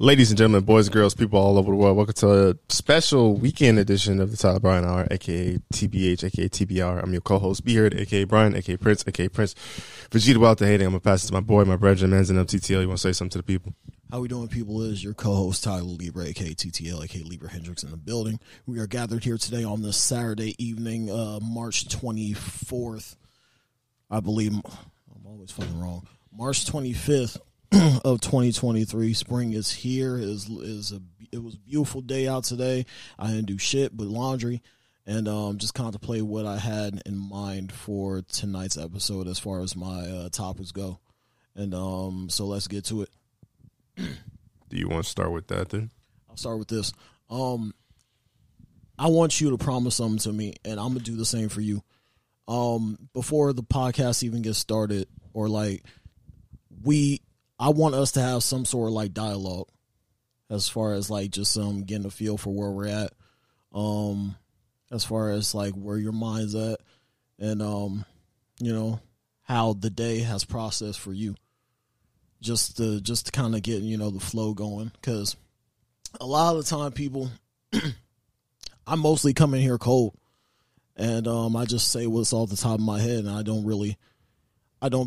Ladies and gentlemen, boys and girls, people all over the world, welcome to a special weekend edition of the Tyler Bryan Hour, a.k.a. TBH, a.k.a. TBR. I'm your co-host, B. Heard, a.k.a. Bryan, a.k.a. Prince, a.k.a. Prince. Vegeta, without the hating, I'm going to pass it to my boy, my brethren, man's in TTL. You want to say something to the people? How we doing, people? It is your co-host, Tyler Libre, a.k.a. TTL, a.k.a. Libra Hendricks in the building. We are gathered here today on this Saturday evening, March 24th, I believe. I'm always fucking wrong. March 25th. Of 2023. Spring is here. It was a beautiful day out today. I didn't do shit but laundry and just contemplate what I had in mind for tonight's episode as far as my topics go. And so let's get to it. Do you want to start with that then? I'll start with this. I want you to promise something to me, and I'm gonna do the same for you. Before the podcast even gets started, or like I want us to have some sort of like dialogue as far as like just getting a feel for where we're at, as far as like where your mind's at and, you know, how the day has processed for you, just to kind of get, you know, the flow going. 'Cause a lot of the time people, I mostly come in here cold and, I just say what's off the top of my head and I don't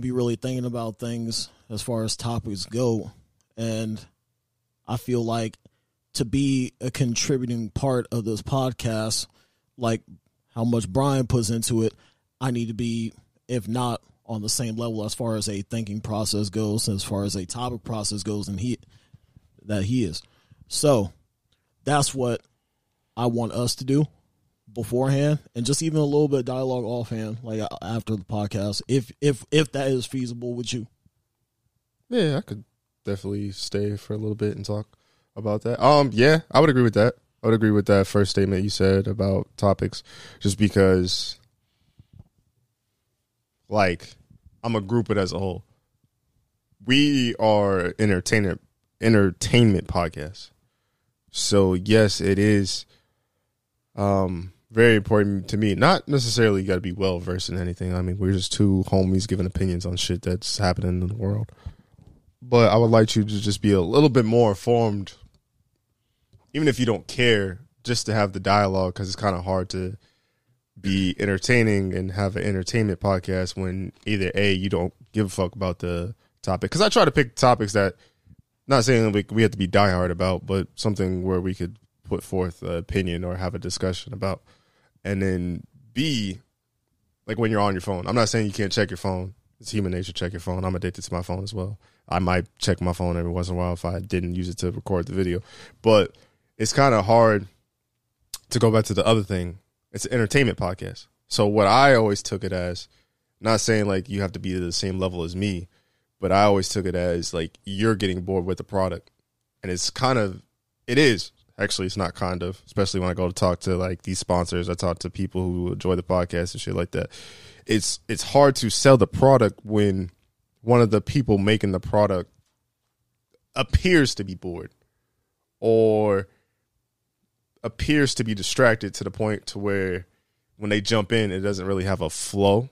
be really thinking about things as far as topics go. And I feel like to be a contributing part of this podcast, like how much Bryan puts into it, I need to be, if not on the same level as far as a thinking process goes, as far as a topic process goes, and he is. So that's what I want us to do beforehand, and just even a little bit of dialogue offhand, like after the podcast, if that is feasible with you. Yeah, I could definitely stay for a little bit and talk about that. Yeah, I would agree with that. I would agree with that first statement you said about topics, just because, like, I'm a group it as a whole. We are entertainment podcast, so yes, it is very important to me. Not necessarily got to be well versed in anything. I mean, we're just two homies giving opinions on shit that's happening in the world. But I would like you to just be a little bit more informed, even if you don't care, just to have the dialogue, because it's kind of hard to be entertaining and have an entertainment podcast when either A, you don't give a fuck about the topic. Because I try to pick topics that, not saying we have to be diehard about, but something where we could put forth an opinion or have a discussion about. And then B, like when you're on your phone. I'm not saying you can't check your phone. It's human nature, check your phone. I'm addicted to my phone as well. I might check my phone every once in a while if I didn't use it to record the video. But it's kind of hard to go back to the other thing. It's an entertainment podcast. So what I always took it as, not saying like you have to be to the same level as me, but I always took it as like you're getting bored with the product. And it's kind of, it is. Actually, it's not kind of, especially when I go to talk to like these sponsors. I talk to people who enjoy the podcast and shit like that. It's hard to sell the product when one of the people making the product appears to be bored or appears to be distracted to the point to where when they jump in, it doesn't really have a flow.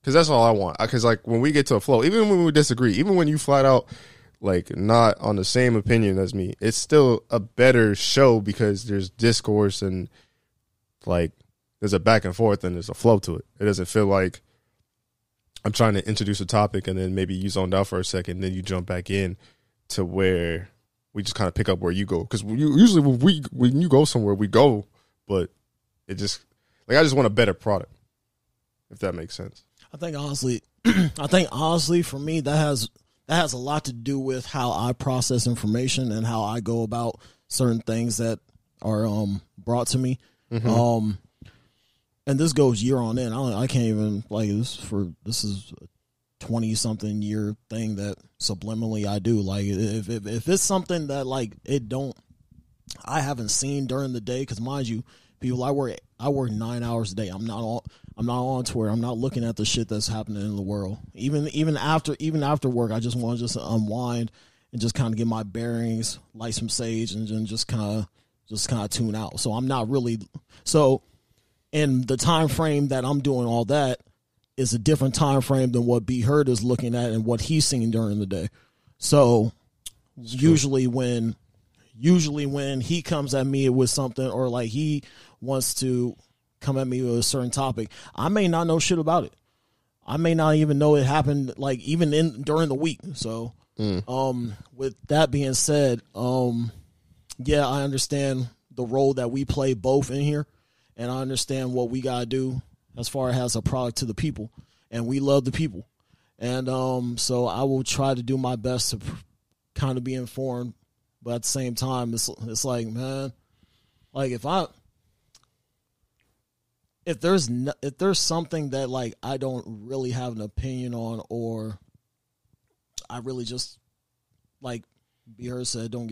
Because that's all I want. Because like when we get to a flow, even when we disagree, even when you flat out like not on the same opinion as me, it's still a better show because there's discourse and like there's a back and forth and there's a flow to it. It doesn't feel like I'm trying to introduce a topic and then maybe you zoned out for a second and then you jump back in to where we just kind of pick up where you go. Because usually when you go somewhere, we go, but it just, like, I just want a better product, if that makes sense. I think honestly for me, that has a lot to do with how I process information and how I go about certain things that are brought to me. Mm-hmm. And this goes year on end. I can't even, like, this is a 20-something year thing that subliminally I do. Like, if it's something that, like, I haven't seen during the day, because mind you, people, I work 9 hours a day. I'm not on Twitter. I'm not looking at the shit that's happening in the world. Even after work, I just want to just unwind and just kind of get my bearings, light some sage, and just kind of tune out. So I'm not really so. And the time frame that I'm doing all that is a different time frame than what B. Heard is looking at and what he's seeing during the day. So Usually when he comes at me with something, or like he wants to come at me with a certain topic, I may not know shit about it. I may not even know it happened, like even during the week. So with that being said, yeah, I understand the role that we play both in here, and I understand what we gotta do as far as a product to the people, and we love the people. And so I will try to do my best to kind of be informed, but at the same time, it's like, man, like if there's something that like I don't really have an opinion on, or I really just like B. Heard said, don't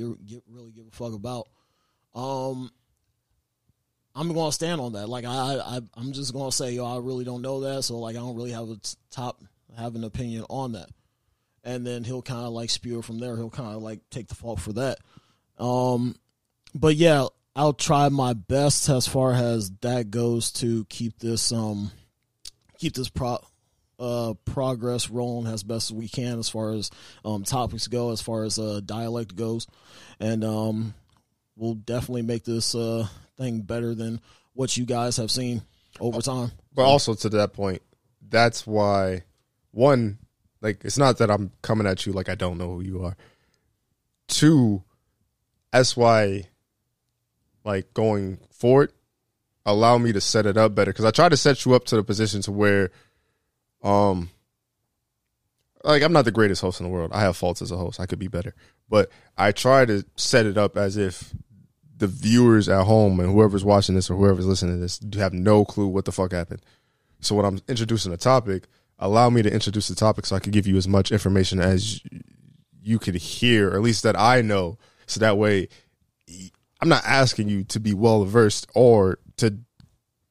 really give a fuck about. I'm gonna stand on that. Like I'm just gonna say, yo, I really don't know that, so like I don't really have an opinion on that. And then he'll kind of like spew it from there. He'll kind of like take the fault for that. But yeah, I'll try my best as far as that goes to keep this progress rolling as best as we can as far as topics go, as far as dialect goes, and we'll definitely make this thing better than what you guys have seen over time. But also to that point, that's why one. Like, it's not that I'm coming at you like I don't know who you are. Two, that's why, like, going forward, allow me to set it up better. Because I try to set you up to the position to where, like, I'm not the greatest host in the world. I have faults as a host. I could be better. But I try to set it up as if the viewers at home and whoever's watching this or whoever's listening to this have no clue what the fuck happened. So when I'm introducing a topic, allow me to introduce the topic so I could give you as much information as you could hear, or at least that I know. So that way, I'm not asking you to be well-versed or to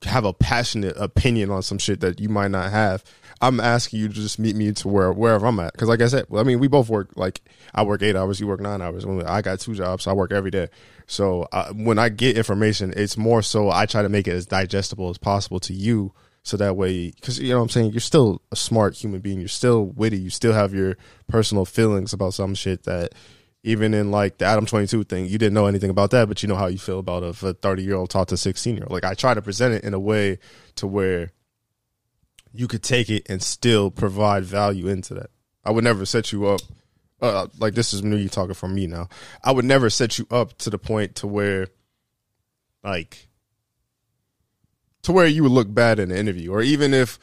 have a passionate opinion on some shit that you might not have. I'm asking you to just meet me to wherever I'm at. Because like I said, I mean, we both work, like, I work 8 hours, you work 9 hours. I got 2 jobs, so I work every day. So when I get information, it's more so I try to make it as digestible as possible to you. So that way, because, you know what I'm saying, you're still a smart human being. You're still witty. You still have your personal feelings about some shit that even in, like, the Adam 22 thing, you didn't know anything about that, but you know how you feel about if a 30-year-old taught to a 16-year-old. Like, I try to present it in a way to where you could take it and still provide value into that. I would never set you up. Like, this is new, you talking from me now. I would never set you up to the point to where, like, to where you would look bad in an interview, or even if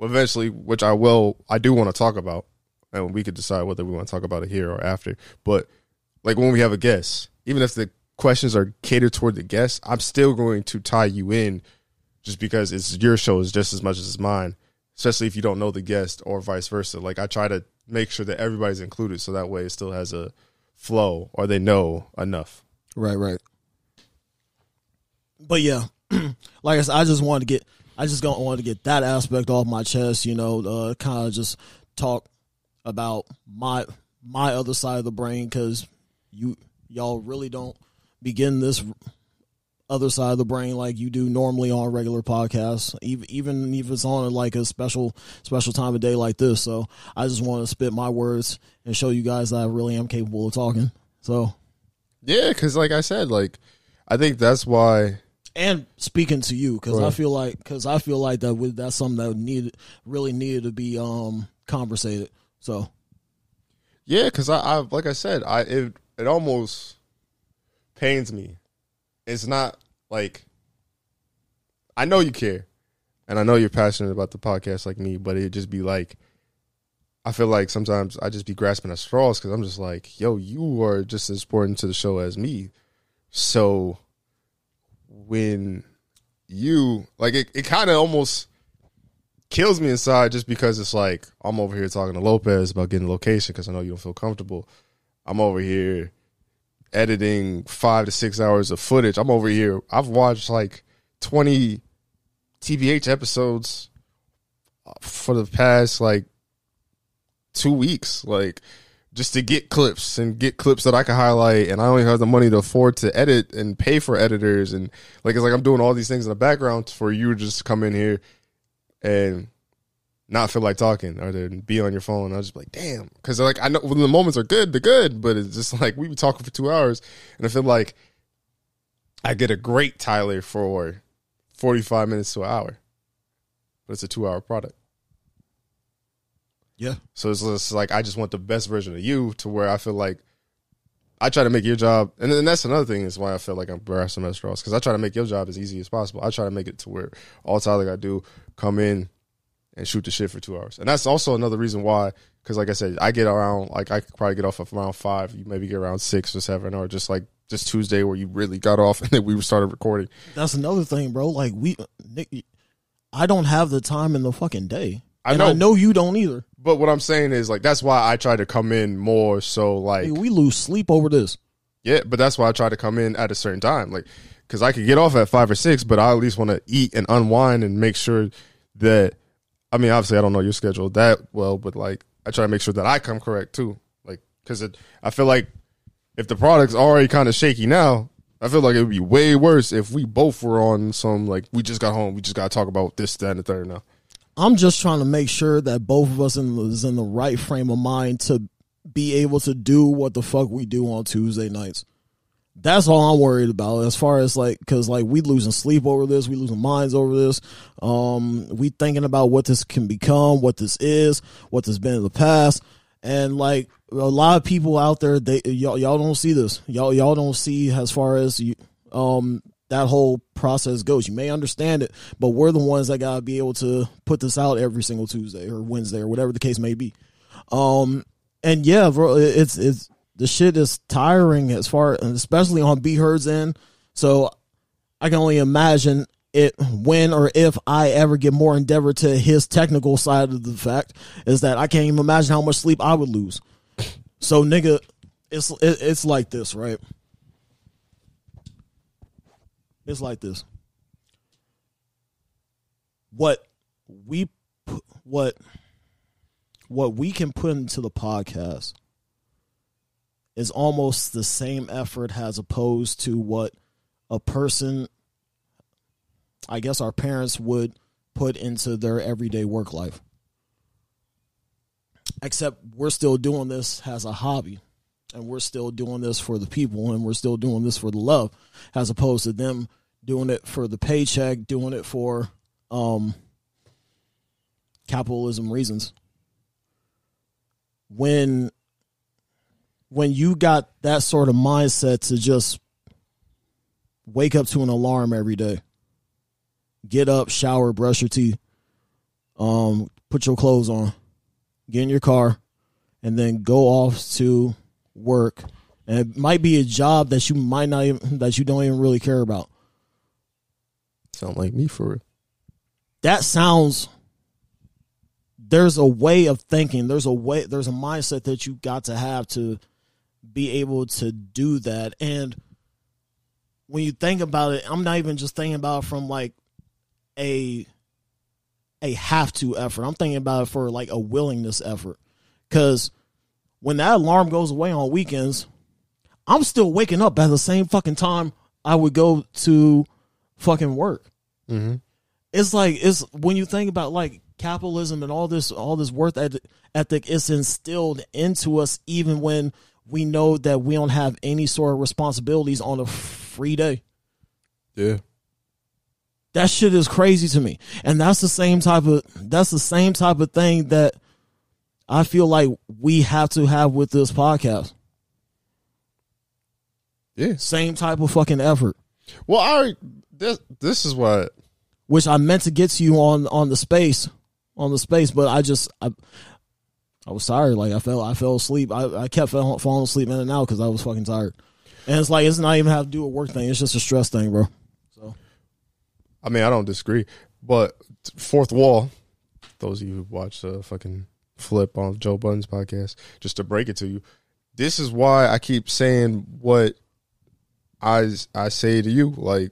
eventually, which I will, I do want to talk about, and we could decide whether we want to talk about it here or after, but like when we have a guest, even if the questions are catered toward the guest, I'm still going to tie you in just because it's your show is just as much as mine, especially if you don't know the guest or vice versa. Like I try to make sure that everybody's included so that way it still has a flow or they know enough. Right. But yeah. Like I said, I just wanted to get that aspect off my chest, you know, kind of just talk about my other side of the brain, because y'all really don't begin this other side of the brain like you do normally on regular podcasts, even if it's on like a special time of day like this. So I just want to spit my words and show you guys that I really am capable of talking. So yeah, because like I said, like I think that's why. And speaking to you, because right. I feel like that's something that really needed to be conversated. So, yeah, because I like I said, it almost pains me. It's not like I know you care, and I know you're passionate about the podcast like me, but it just be like I feel like sometimes I just be grasping at straws because I'm just like, yo, you are just as important to the show as me, so. When you like it kind of almost kills me inside just because it's like I'm over here talking to Lopez about getting a location because I know you don't feel comfortable. I'm over here editing 5 to 6 hours of footage. I'm over here. I've watched like 20 TBH episodes for the past like 2 weeks, like just to get clips and get clips that I can highlight, and I only have the money to afford to edit and pay for editors, and like it's like I'm doing all these things in the background for you to just come in here and not feel like talking or to be on your phone. I was just like, damn. Because, like, I know when the moments are good, they're good. But it's just like we be talking for 2 hours. And I feel like I get a great Tyler for 45 minutes to an hour. But it's a 2-hour product. Yeah. So it's just like I just want the best version of you to where I feel like I try to make your job. And then that's another thing is why I feel like I'm brass and Ross, because I try to make your job as easy as possible. I try to make it to where all Tyler got to do, come in and shoot the shit for 2 hours. And that's also another reason why, because like I said, I get around, like I could probably get off of around 5. You maybe get around 6 or 7, or just like just Tuesday where you really got off and then we started recording. That's another thing, bro. Like I don't have the time in the fucking day. I know you don't either. But what I'm saying is, like, that's why I try to come in more so, like... Hey, we lose sleep over this. Yeah, but that's why I try to come in at a certain time. Like, because I could get off at 5 or 6, but I at least want to eat and unwind and make sure that... I mean, obviously, I don't know your schedule that well, but, like, I try to make sure that I come correct, too. Like, because I feel like if the product's already kind of shaky now, I feel like it would be way worse if we both were on some, like, we just got home, we just got to talk about this, that, and the third now. I'm just trying to make sure that both of us is in the right frame of mind to be able to do what the fuck we do on Tuesday nights. That's all I'm worried about as far as like, because like we losing sleep over this. We losing minds over this. We thinking about what this can become, what this is, what this been in the past. And like a lot of people out there, y'all don't see this. Y'all don't see as far as that whole process goes. You may understand it, but we're the ones that gotta be able to put this out every single Tuesday or Wednesday or whatever the case may be. And yeah, bro, it's the shit is tiring as far, especially on B. Heard's end. So I can only imagine it when or if I ever get more endeavor to his technical side of the fact is that I can't even imagine how much sleep I would lose. So nigga, it's like this, right? It's like this. What we can put into the podcast is almost the same effort as opposed to what a person, I guess our parents would put into their everyday work life. Except we're still doing this as a hobby. And we're still doing this for the people, and we're still doing this for the love, as opposed to them doing it for the paycheck, doing it for capitalism reasons. When you got that sort of mindset to just wake up to an alarm every day, get up, shower, brush your teeth, put your clothes on, get in your car, and then go off to work, and it might be a job that you might not even, that you don't even really care about. Sound like me for real. That sounds, there's a way of thinking, there's a mindset that you got to have to be able to do that. And when you think about it, I'm not even just thinking about it from like a have to effort. I'm thinking about it for like a willingness effort, because when that alarm goes away on weekends, I'm still waking up at the same fucking time I would go to fucking work. Mm-hmm. It's like, it's when you think about like capitalism and all this worth ethic is instilled into us, even when we know that we don't have any sort of responsibilities on a free day. Yeah. That shit is crazy to me. And that's the same type of thing that I feel like we have to have with this podcast. Yeah. Same type of fucking effort. Well, this is what, which I meant to get to you on the space, but I was tired. Like I fell asleep. I kept falling asleep in and out because I was fucking tired. And it's like, it's not even have to do with work thing. It's just a stress thing, bro. So, I mean, I don't disagree, but fourth wall, those of you who watch the fucking Flip on Joe Budden's podcast, just to break it to you, this is why I keep saying what I say to you. Like,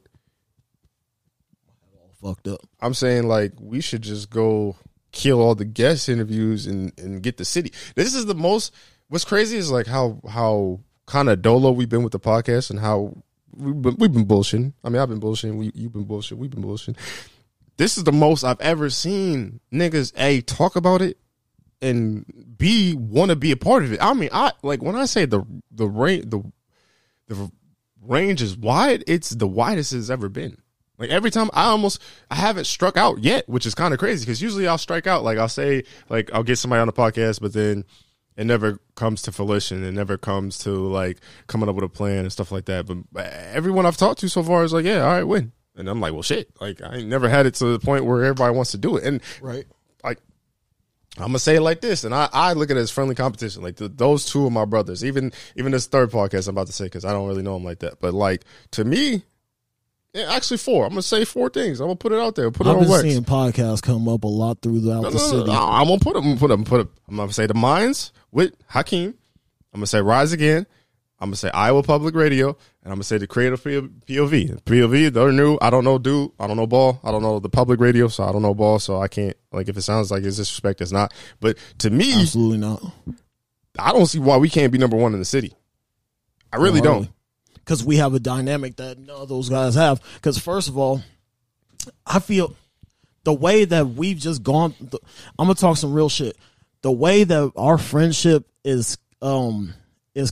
all fucked up. I'm saying like we should just go kill all the guest interviews and get the city. This is the most. What's crazy is like how kind of dolo we've been with the podcast and how we've been bullshitting. I mean, I've been bullshitting. You've been bullshitting. We've been bullshitting. this is the most I've ever seen niggas A, talk about it, and B, want to be a part of it. I mean, I like when I say the range is wide, it's the widest it's ever been. Like every time I haven't struck out yet, which is kind of crazy because usually I'll strike out. Like I'll say, like I'll get somebody on the podcast, but then it never comes to fruition. It never comes to like coming up with a plan and stuff like that. But everyone I've talked to so far is like, yeah, all right, win. And I'm like, well, shit. Like I ain't never had it to the point where everybody wants to do it. And right, like I'm gonna say it like this, and I look at it as friendly competition. Like those two of my brothers, even this third podcast I'm about to say because I don't really know him like that. But like to me. Yeah, actually, four. I'm gonna say four things. I'm gonna put it out there. Put it on wax. I've been seeing podcasts come up a lot throughout the city. No, I'm gonna put them. I'm gonna say the Mines with Hakim. I'm gonna say Rise Again. I'm gonna say Iowa Public Radio, and I'm gonna say the Creative POV. POV, they're new. I don't know dude. I don't know ball. I don't know the public radio, so I don't know ball. So I can't like if it sounds like it's disrespect, it's not. But to me, absolutely not. I don't see why we can't be number one in the city. I really don't. Because we have a dynamic that none of those guys have. Because first of all, I feel the way that we've just gone. I'm gonna talk some real shit. The way that our friendship is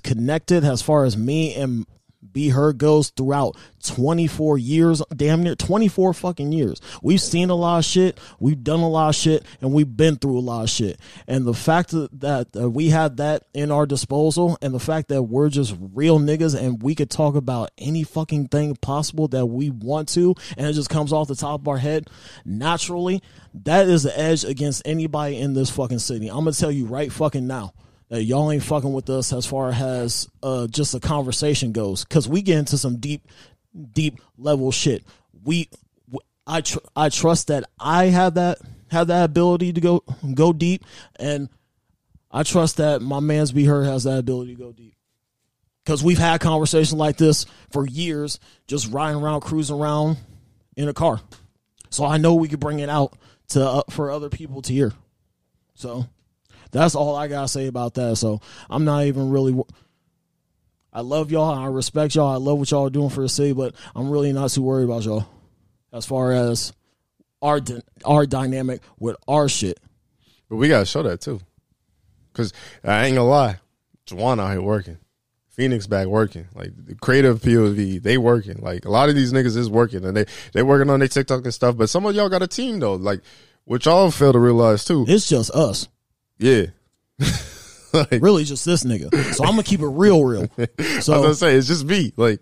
connected, as far as me and B. Heard goes, throughout 24 years, damn near 24 fucking years. We've seen a lot of shit, we've done a lot of shit, and we've been through a lot of shit. And the fact that we have that in our disposal, and the fact that we're just real niggas and we could talk about any fucking thing possible that we want to, and it just comes off the top of our head naturally, that is the edge against anybody in this fucking city. I'm gonna tell you right fucking now. Hey, y'all ain't fucking with us as far as just the conversation goes, because we get into some deep level shit. I trust that I have that ability to go deep, and I trust that my man's Be Heard has that ability to go deep, because we've had conversations like this for years, just riding around, cruising around in a car. So I know we could bring it out to for other people to hear. So. That's all I got to say about that. So I'm not even really I love y'all. I respect y'all. I love what y'all are doing for the city, but I'm really not too worried about y'all as far as our dynamic with our shit. But we got to show that, too, because I ain't going to lie. Juwan out here working. Phoenix back working. Like, the Creative POV, they working. Like, a lot of these niggas is working, and they working on their TikTok and stuff. But some of y'all got a team, though, like, which y'all fail to realize, too. It's just us. Yeah. Like, really just this nigga. So I'm going to keep it real. So I was going to say, it's just me. Like,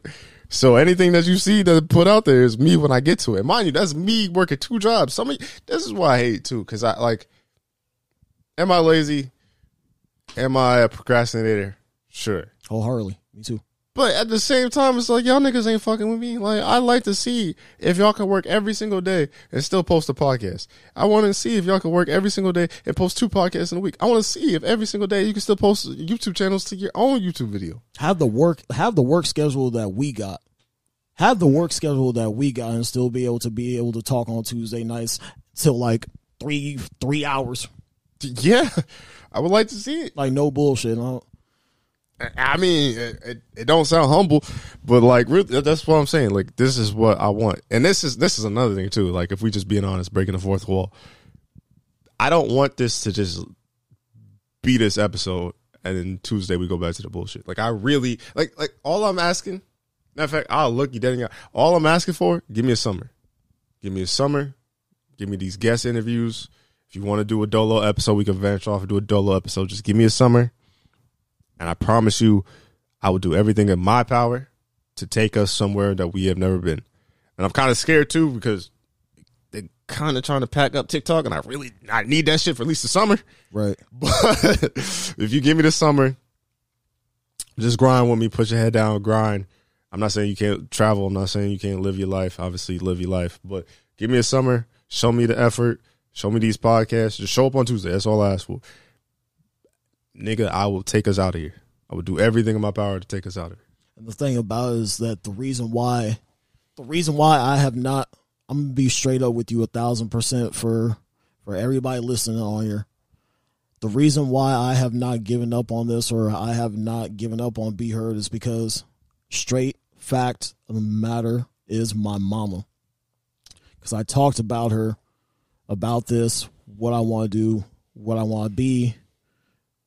so anything that you see that put out there is me when I get to it. Mind you, that's me working two jobs. This is why I hate too, because I like, am I lazy? Am I a procrastinator? Sure. Wholeheartedly. Me too. But at the same time, it's like, y'all niggas ain't fucking with me. Like, I'd like to see if y'all can work every single day and still post a podcast. I want to see if y'all can work every single day and post two podcasts in a week. I want to see if every single day you can still post YouTube channels to your own YouTube video. Have the work schedule that we got. Have the work schedule that we got and still be able to talk on Tuesday nights till like three hours. Yeah. I would like to see it. Like, no bullshit. I mean, it don't sound humble, but like really, that's what I'm saying. Like, this is what I want, and this is another thing too. Like, if we just being honest, breaking the fourth wall, I don't want this to just be this episode, and then Tuesday we go back to the bullshit. Like, I really like all I'm asking. Matter of fact, I'll look you dead in your eye. All I'm asking for, give me a summer, give me these guest interviews. If you want to do a dolo episode, we can venture off and do a dolo episode. Just give me a summer. And I promise you, I will do everything in my power to take us somewhere that we have never been. And I'm kind of scared, too, because they're kind of trying to pack up TikTok, and I need that shit for at least the summer. Right. But if you give me the summer, just grind with me, put your head down, grind. I'm not saying you can't travel. I'm not saying you can't live your life. Obviously, live your life. But give me a summer. Show me the effort. Show me these podcasts. Just show up on Tuesday. That's all I ask for. Nigga, I will take us out of here. I will do everything in my power to take us out of here. And the thing about it is that the reason why I have not, I'm going to be straight up with you 1,000% for everybody listening on here. The reason why I have not given up on this, or I have not given up on Be Heard, is because straight fact of the matter is my mama. because I talked about her, about this, what I want to do, what I want to be,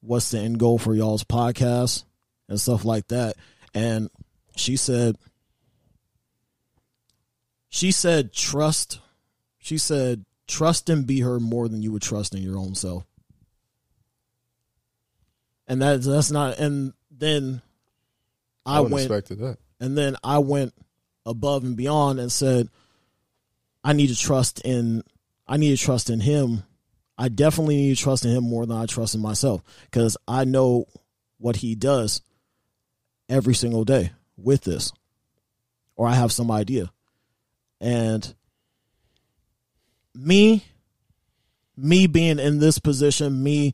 what's the end goal for y'all's podcast and stuff like that. And she said, trust. She said, trust and be her more than you would trust in your own self. And that's not, and then I went, expected that. And then I went above and beyond and said, I need to trust in him. I definitely need to trust in him more than I trust in myself, because I know what he does every single day with this, or I have some idea. And me being in this position, me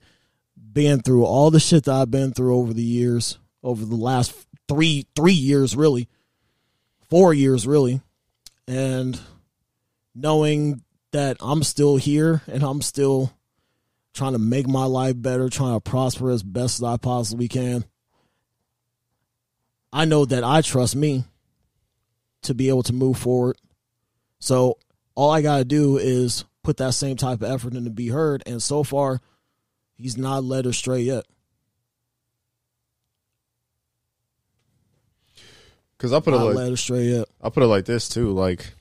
being through all the shit that I've been through over the years, over the last three years, really 4 years, really, and knowing that I'm still here and I'm still trying to make my life better, trying to prosper as best as I possibly can. I know that I trust me to be able to move forward. So all I got to do is put that same type of effort into Be Heard. And so far, he's not led her astray yet. Because I put it like this, too. Like,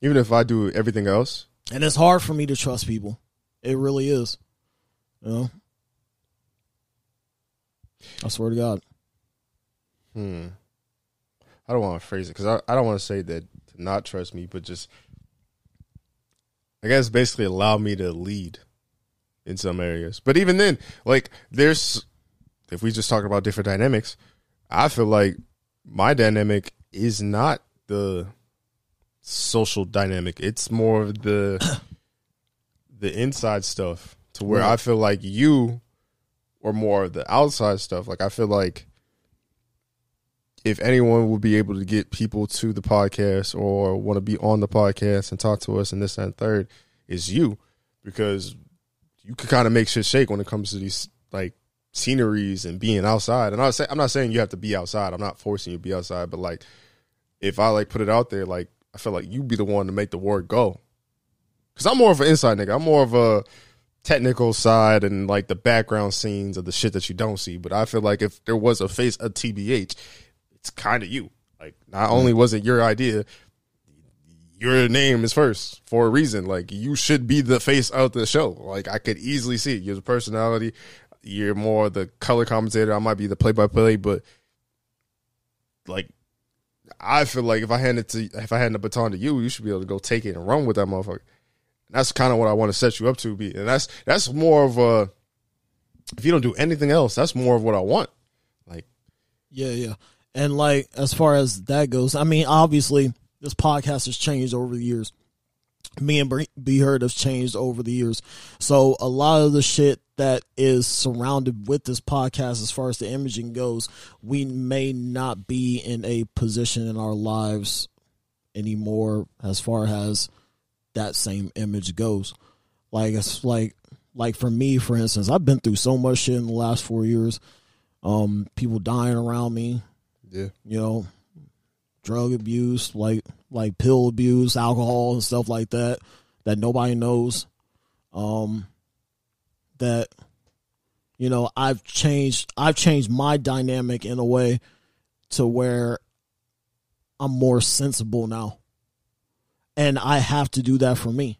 even if I do everything else. And it's hard for me to trust people. It really is. You know? I swear to God. I don't want to phrase it, because I don't want to say that to not trust me, but just, I guess, basically allow me to lead in some areas. But even then, like, if we just talk about different dynamics, I feel like my dynamic is not the social dynamic. It's more of the inside stuff, to where I feel like you are more of the outside stuff. Like, I feel like if anyone would be able to get people to the podcast or want to be on the podcast and talk to us and this, that, and third, is you, because you could kind of make shit shake when it comes to these, like, sceneries and being outside. And I'm not saying you have to be outside. I'm not forcing you to be outside. But, like, if I, like, put it out there, like, I feel like you'd be the one to make the word go. Because I'm more of an inside nigga. I'm more of a technical side and, like, the background scenes of the shit that you don't see. But I feel like if there was a face of TBH, it's kind of you. Like, not only was it your idea, your name is first for a reason. Like, you should be the face of the show. Like, I could easily see it. You're the personality. You're more the color commentator. I might be the play-by-play, but, like, I feel like if I handed the baton to you, you should be able to go take it and run with that motherfucker. And that's kind of what I want to set you up to be. And that's more of a, if you don't do anything else, that's more of what I want. Like, yeah. And, like, as far as that goes, I mean, obviously this podcast has changed over the years. Me and B. Heard have changed over the years. So a lot of the shit that is surrounded with this podcast, as far as the imaging goes, we may not be in a position in our lives anymore as far as that same image goes. Like, it's like for me, for instance, I've been through so much shit in the last 4 years. People dying around me. Yeah. You know, drug abuse, like pill abuse, alcohol and stuff like that nobody knows. That, you know, I've changed my dynamic in a way to where I'm more sensible now. And I have to do that for me.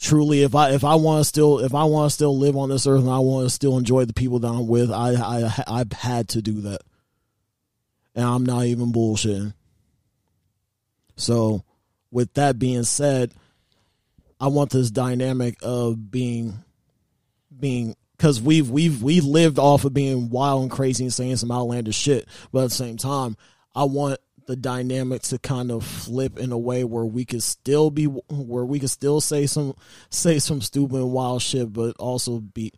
Truly, if I want to still live on this earth and I want to still enjoy the people that I'm with, I've had to do that. And I'm not even bullshitting. So, with that being said, I want this dynamic of being, because we lived off of being wild and crazy and saying some outlandish shit. But at the same time, I want the dynamic to kind of flip in a way where we could still be, where we could still say some stupid and wild shit, but also be.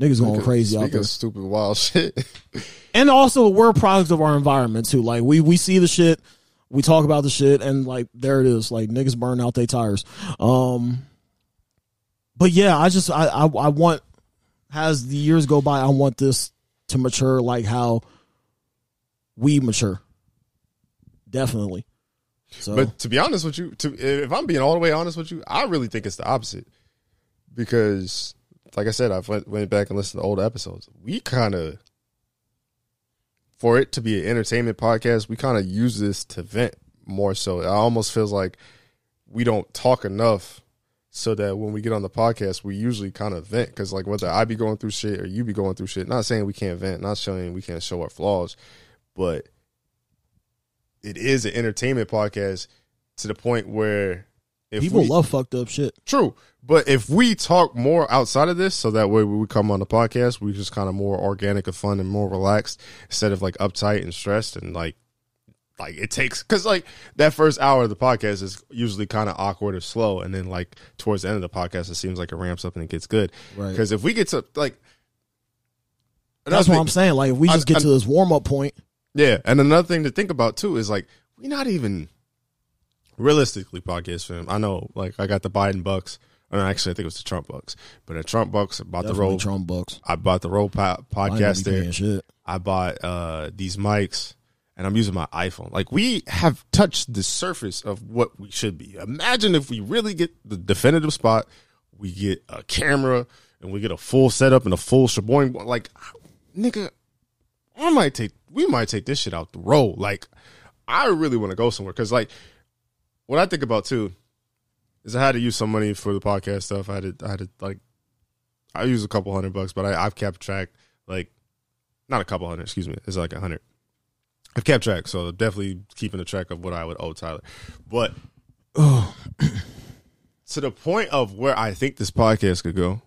Niggas going crazy out there. Stupid wild shit. And also, we're products of our environment too. Like, we see the shit, we talk about the shit, and, like, there it is. Like, niggas burn out their tires. But yeah, I just I want, as the years go by, I want this to mature like how we mature. Definitely. So. But to be honest with you, if I'm being all the way honest with you, I really think it's the opposite. Because, like I said, I went back and listened to older episodes. We kind of, for it to be an entertainment podcast, we kind of use this to vent more so. It almost feels like we don't talk enough so that when we get on the podcast, we usually kind of vent. Because, like, whether I be going through shit or you be going through shit, not saying we can't vent, not saying we can't show our flaws, but it is an entertainment podcast to the point where if people love fucked up shit. True. But if we talk more outside of this, so that way when we come on the podcast, we just kind of more organic and fun and more relaxed instead of like uptight and stressed and like it takes, because like that first hour of the podcast is usually kind of awkward or slow. And then like towards the end of the podcast, it seems like it ramps up and it gets good. Right. Because if we get to like, that's what I'm saying. Like if we just get to this warm up point. Yeah, and another thing to think about, too, is, like, we're not even realistically podcast fam. I know, like, I got the Biden bucks. Or actually, I think it was the Trump bucks. But the Trump bucks, I bought the roll. Trump bucks. I bought the roll podcast there. I bought these mics, and I'm using my iPhone. Like, we have touched the surface of what we should be. Imagine if we really get the definitive spot, we get a camera, and we get a full setup and a full shaboing. Like, nigga, we might take this shit out the road. Like, I really want to go somewhere. Because, like, what I think about, too, is I had to use some money for the podcast stuff. I used a couple $100, but I've kept track, like, not a couple hundred, excuse me. It's like 100. I've kept track, so definitely keeping a track of what I would owe Tyler. But to the point of where I think this podcast could go,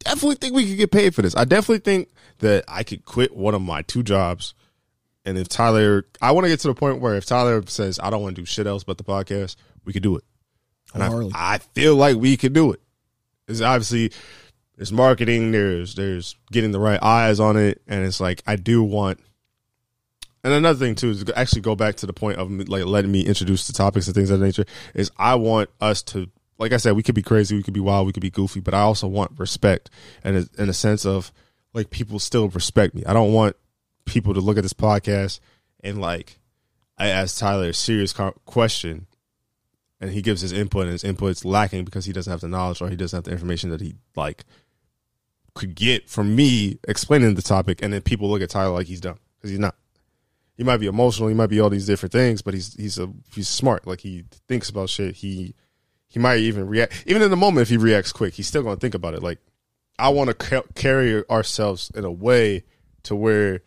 definitely think we could get paid for this. I definitely think that I could quit one of my two jobs. And if Tyler, I want to get to the point where if Tyler says, I don't want to do shit else but the podcast, we could do it. And I feel like we could do it. It's obviously, there's marketing, there's getting the right eyes on it. And it's like, I do want. And another thing, too, is to actually go back to the point of like letting me introduce the topics and things of that nature is I want us to. Like I said, we could be crazy, we could be wild, we could be goofy, but I also want respect and in a sense of, like, people still respect me. I don't want people to look at this podcast and, like, I ask Tyler a serious question and he gives his input and his input's lacking because he doesn't have the knowledge or he doesn't have the information that he, like, could get from me explaining the topic, and then people look at Tyler like he's dumb because he's not. He might be emotional, he might be all these different things, but he's smart. Like, he thinks about shit, He might even react. Even in the moment, if he reacts quick, he's still going to think about it. Like, I want to carry ourselves in a way to where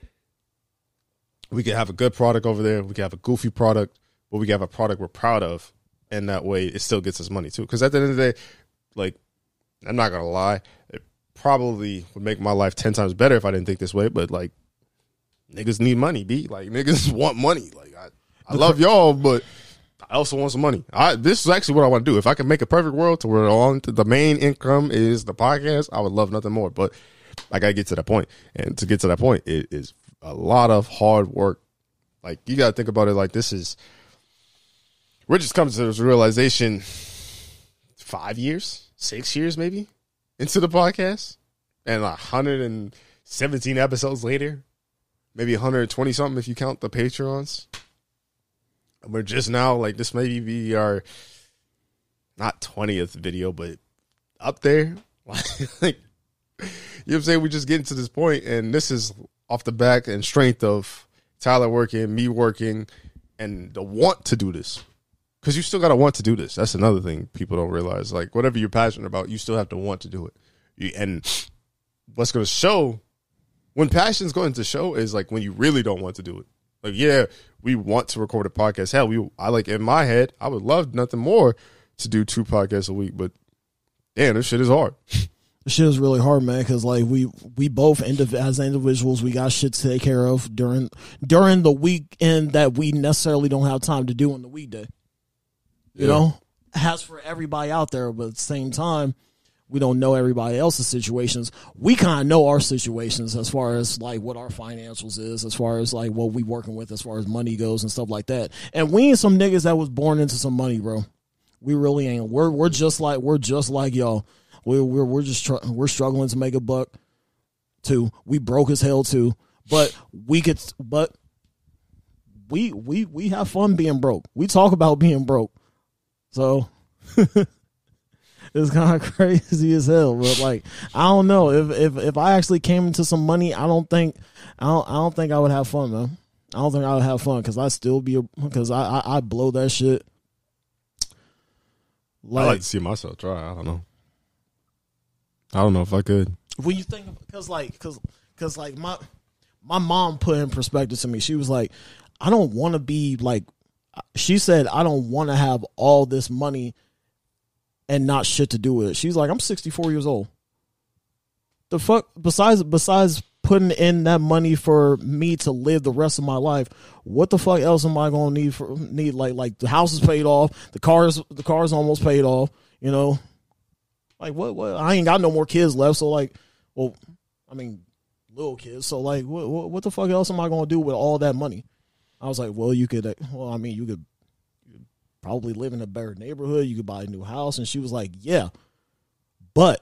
we can have a good product over there. We can have a goofy product, but we can have a product we're proud of. And that way, it still gets us money, too. Because at the end of the day, like, I'm not going to lie. It probably would make my life 10 times better if I didn't think this way. But, like, niggas need money, B. Like, niggas want money. Like, I love y'all, but I also want some money. This is actually what I want to do. If I can make a perfect world to where the main income is the podcast, I would love nothing more. But I got to get to that point. And to get to that point, it is a lot of hard work. Like, you got to think about it like this is, we're just coming to this realization 5 years, 6 years maybe into the podcast. And 117 episodes later, maybe 120 something if you count the Patreons. We're just now, like, this may be our, not 20th video, but up there. Like, you know what I'm saying? We're just getting to this point, and this is off the back and strength of Tyler working, me working, and the want to do this. Because you still got to want to do this. That's another thing people don't realize. Like, whatever you're passionate about, you still have to want to do it. And what's going to show, when passion's going to show, is, like, when you really don't want to do it. Like, yeah, we want to record a podcast. Hell, I like, in my head, I would love nothing more to do 2 podcasts a week, but damn, this shit is hard. This shit is really hard, man, because, like, we both, as individuals, we got shit to take care of during the weekend that we necessarily don't have time to do on the weekday. You know? As for everybody out there, but at the same time, we don't know everybody else's situations. We kind of know our situations as far as, like, what our financials is, as far as, like, what we working with, as far as money goes and stuff like that. And we ain't some niggas that was born into some money, bro. We really ain't. We're just like y'all. We're struggling to make a buck, too. We broke as hell, too. But we could. But we have fun being broke. We talk about being broke. So it's kind of crazy as hell. But like, I don't know if I actually came into some money, I don't think I would have fun, man. I don't think I would have fun because I still be because I blow that shit. Like, I like to see myself try. I don't know. I don't know if I could. When you think, because my mom put in perspective to me. She was like, I don't want to be like. She said, I don't want to have all this money and not shit to do with it. She's like, I'm 64 years old. The fuck, besides putting in that money for me to live the rest of my life, what the fuck else am I gonna need for need? Like the house is paid off, the car's almost paid off, you know. Like what? I ain't got no more kids left, so like, well, I mean, little kids. So like, what the fuck else am I gonna do with all that money? I was like, well, you could probably live in a better neighborhood. You could buy a new house. And she was like, yeah, but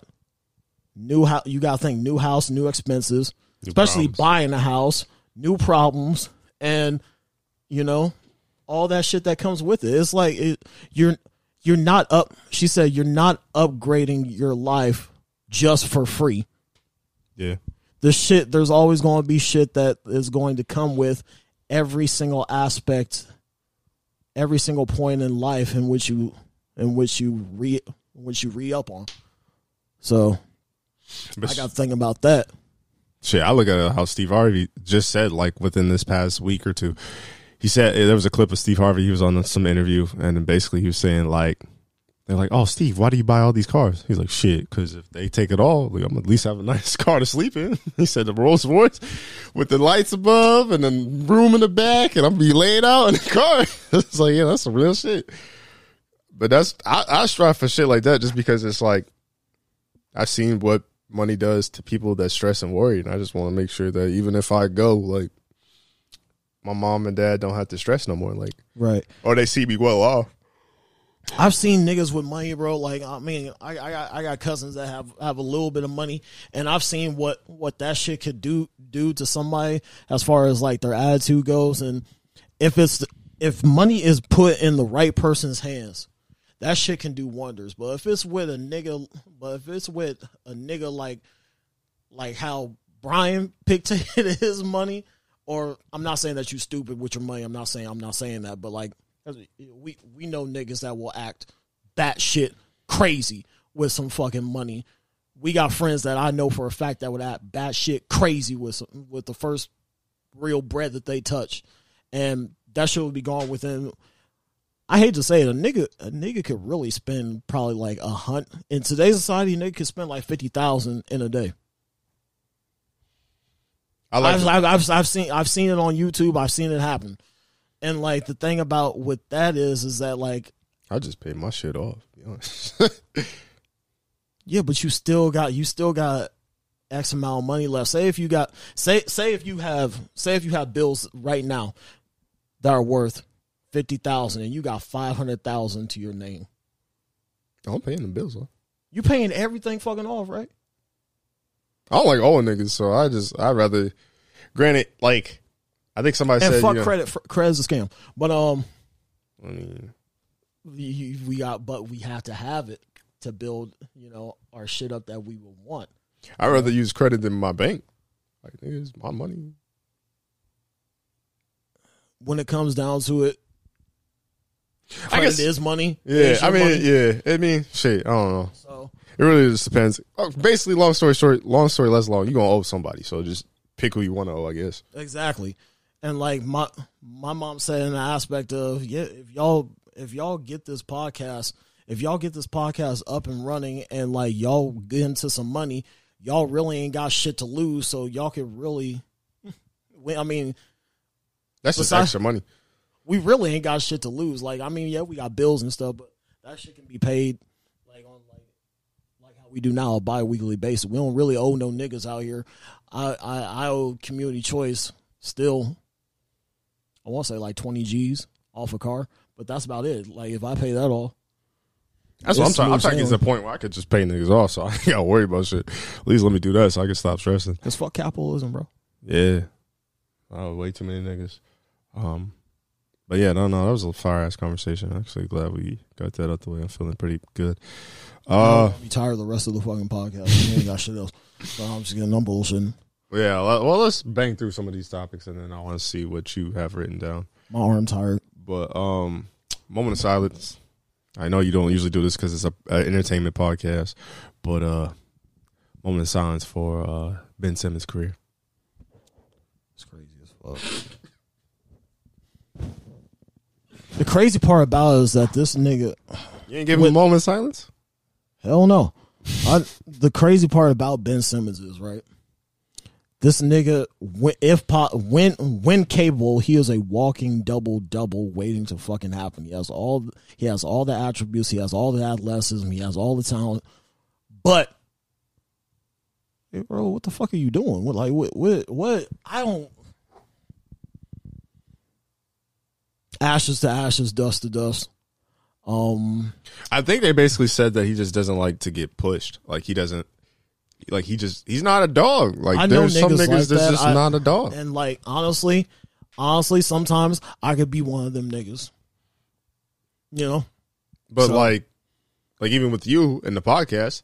new house. You got to think new house, new expenses, new especially problems. Buying a house, new problems, and you know all that shit that comes with it. It's like you're not up. She said you're not upgrading your life just for free. Yeah, there's always going to be shit that is going to come with every single aspect, every single point in life in which you re up on. So but I got to think about that. Shit, I look at how Steve Harvey just said, like within this past week or two, he said there was a clip of Steve Harvey. He was on some interview, and then basically he was saying like, they're like, oh Steve, why do you buy all these cars? He's like, shit, because if they take it all, I'm at least have a nice car to sleep in. He said the Rolls Royce with the lights above and then room in the back, and I'm be laid out in the car. It's like, yeah, that's some real shit. But that's I strive for shit like that just because it's like I've seen what money does to people that stress and worry, and I just want to make sure that even if I go, like my mom and dad don't have to stress no more, like right, or they see me well off. I've seen niggas with money, bro. Like, I mean, I got cousins that have a little bit of money, and I've seen what that shit could do to somebody as far as like their attitude goes. And if money is put in the right person's hands, that shit can do wonders. But if it's with a nigga like how Brian pictated his money, or I'm not saying that you stupid with your money. I'm not saying that, but like. We know niggas that will act that shit crazy with some fucking money. We got friends that I know for a fact that would act that shit crazy with the first real bread that they touch, and that shit would be gone within. I hate to say it, a nigga could really spend probably like in today's society. A nigga could spend like $50,000 in a day. I've seen it on YouTube. I've seen it happen. And like the thing about what that is that like I just paid my shit off, to be honest. Yeah, but you still got X amount of money left. Say if you have bills right now that are worth $50,000 and you got $500,000 to your name. I'm paying the bills off. You paying everything fucking off, right? I don't like old niggas, so I'd rather granted like I think somebody said, "Fuck credit. Credit's a scam." But I mean, we have to have it to build, you know, our shit up that we will want. I'd rather use credit than my bank. Like, it's my money. When it comes down to it, I guess it is money. Yeah, I mean, money. Yeah, I mean, shit. I don't know. So it really just depends. Basically, long story short, you are gonna owe somebody. So just pick who you want to owe, I guess. Exactly. And like my mom said in the aspect of, yeah, if y'all get this podcast up and running and like y'all get into some money, y'all really ain't got shit to lose, so y'all can really I mean that's just extra money. We really ain't got shit to lose. Like, I mean, yeah, we got bills and stuff, but that shit can be paid like on like how we do now, a bi-weekly basis. We don't really owe no niggas out here. I owe Community Choice still, I want to say like 20 G's off a car, but that's about it. Like, if I pay that all, that's what I'm talking. I'm trying to get to the point where I could just pay niggas off, so I ain't gotta worry about shit. At least let me do that so I can stop stressing. Cause fuck capitalism, bro. Yeah, I owe way too many niggas. But yeah, no, that was a fire ass conversation. I'm actually glad we got that out the way. I'm feeling pretty good. I'm tired of the rest of the fucking podcast. I ain't got shit else. So I'm just getting bullshitting. Yeah, well, let's bang through some of these topics, and then I want to see what you have written down. My arm's tired. But moment of silence. I know you don't usually do this because it's an entertainment podcast, but moment of silence for Ben Simmons' career. It's crazy as fuck. The crazy part about it is that this nigga... You ain't give him a moment of silence? Hell no. The crazy part about Ben Simmons is, right, this nigga, when capable, he is a walking double-double waiting to fucking happen. He has all the attributes. He has all the athleticism. He has all the talent. But, hey, bro, what the fuck are you doing? What? I don't. Ashes to ashes, dust to dust. I think they basically said that he just doesn't like to get pushed. Like, he doesn't. Like, he's not a dog. Like, there's some niggas like that's just not a dog. And, like, honestly, sometimes I could be one of them niggas. You know? But, so, like, even with you in the podcast,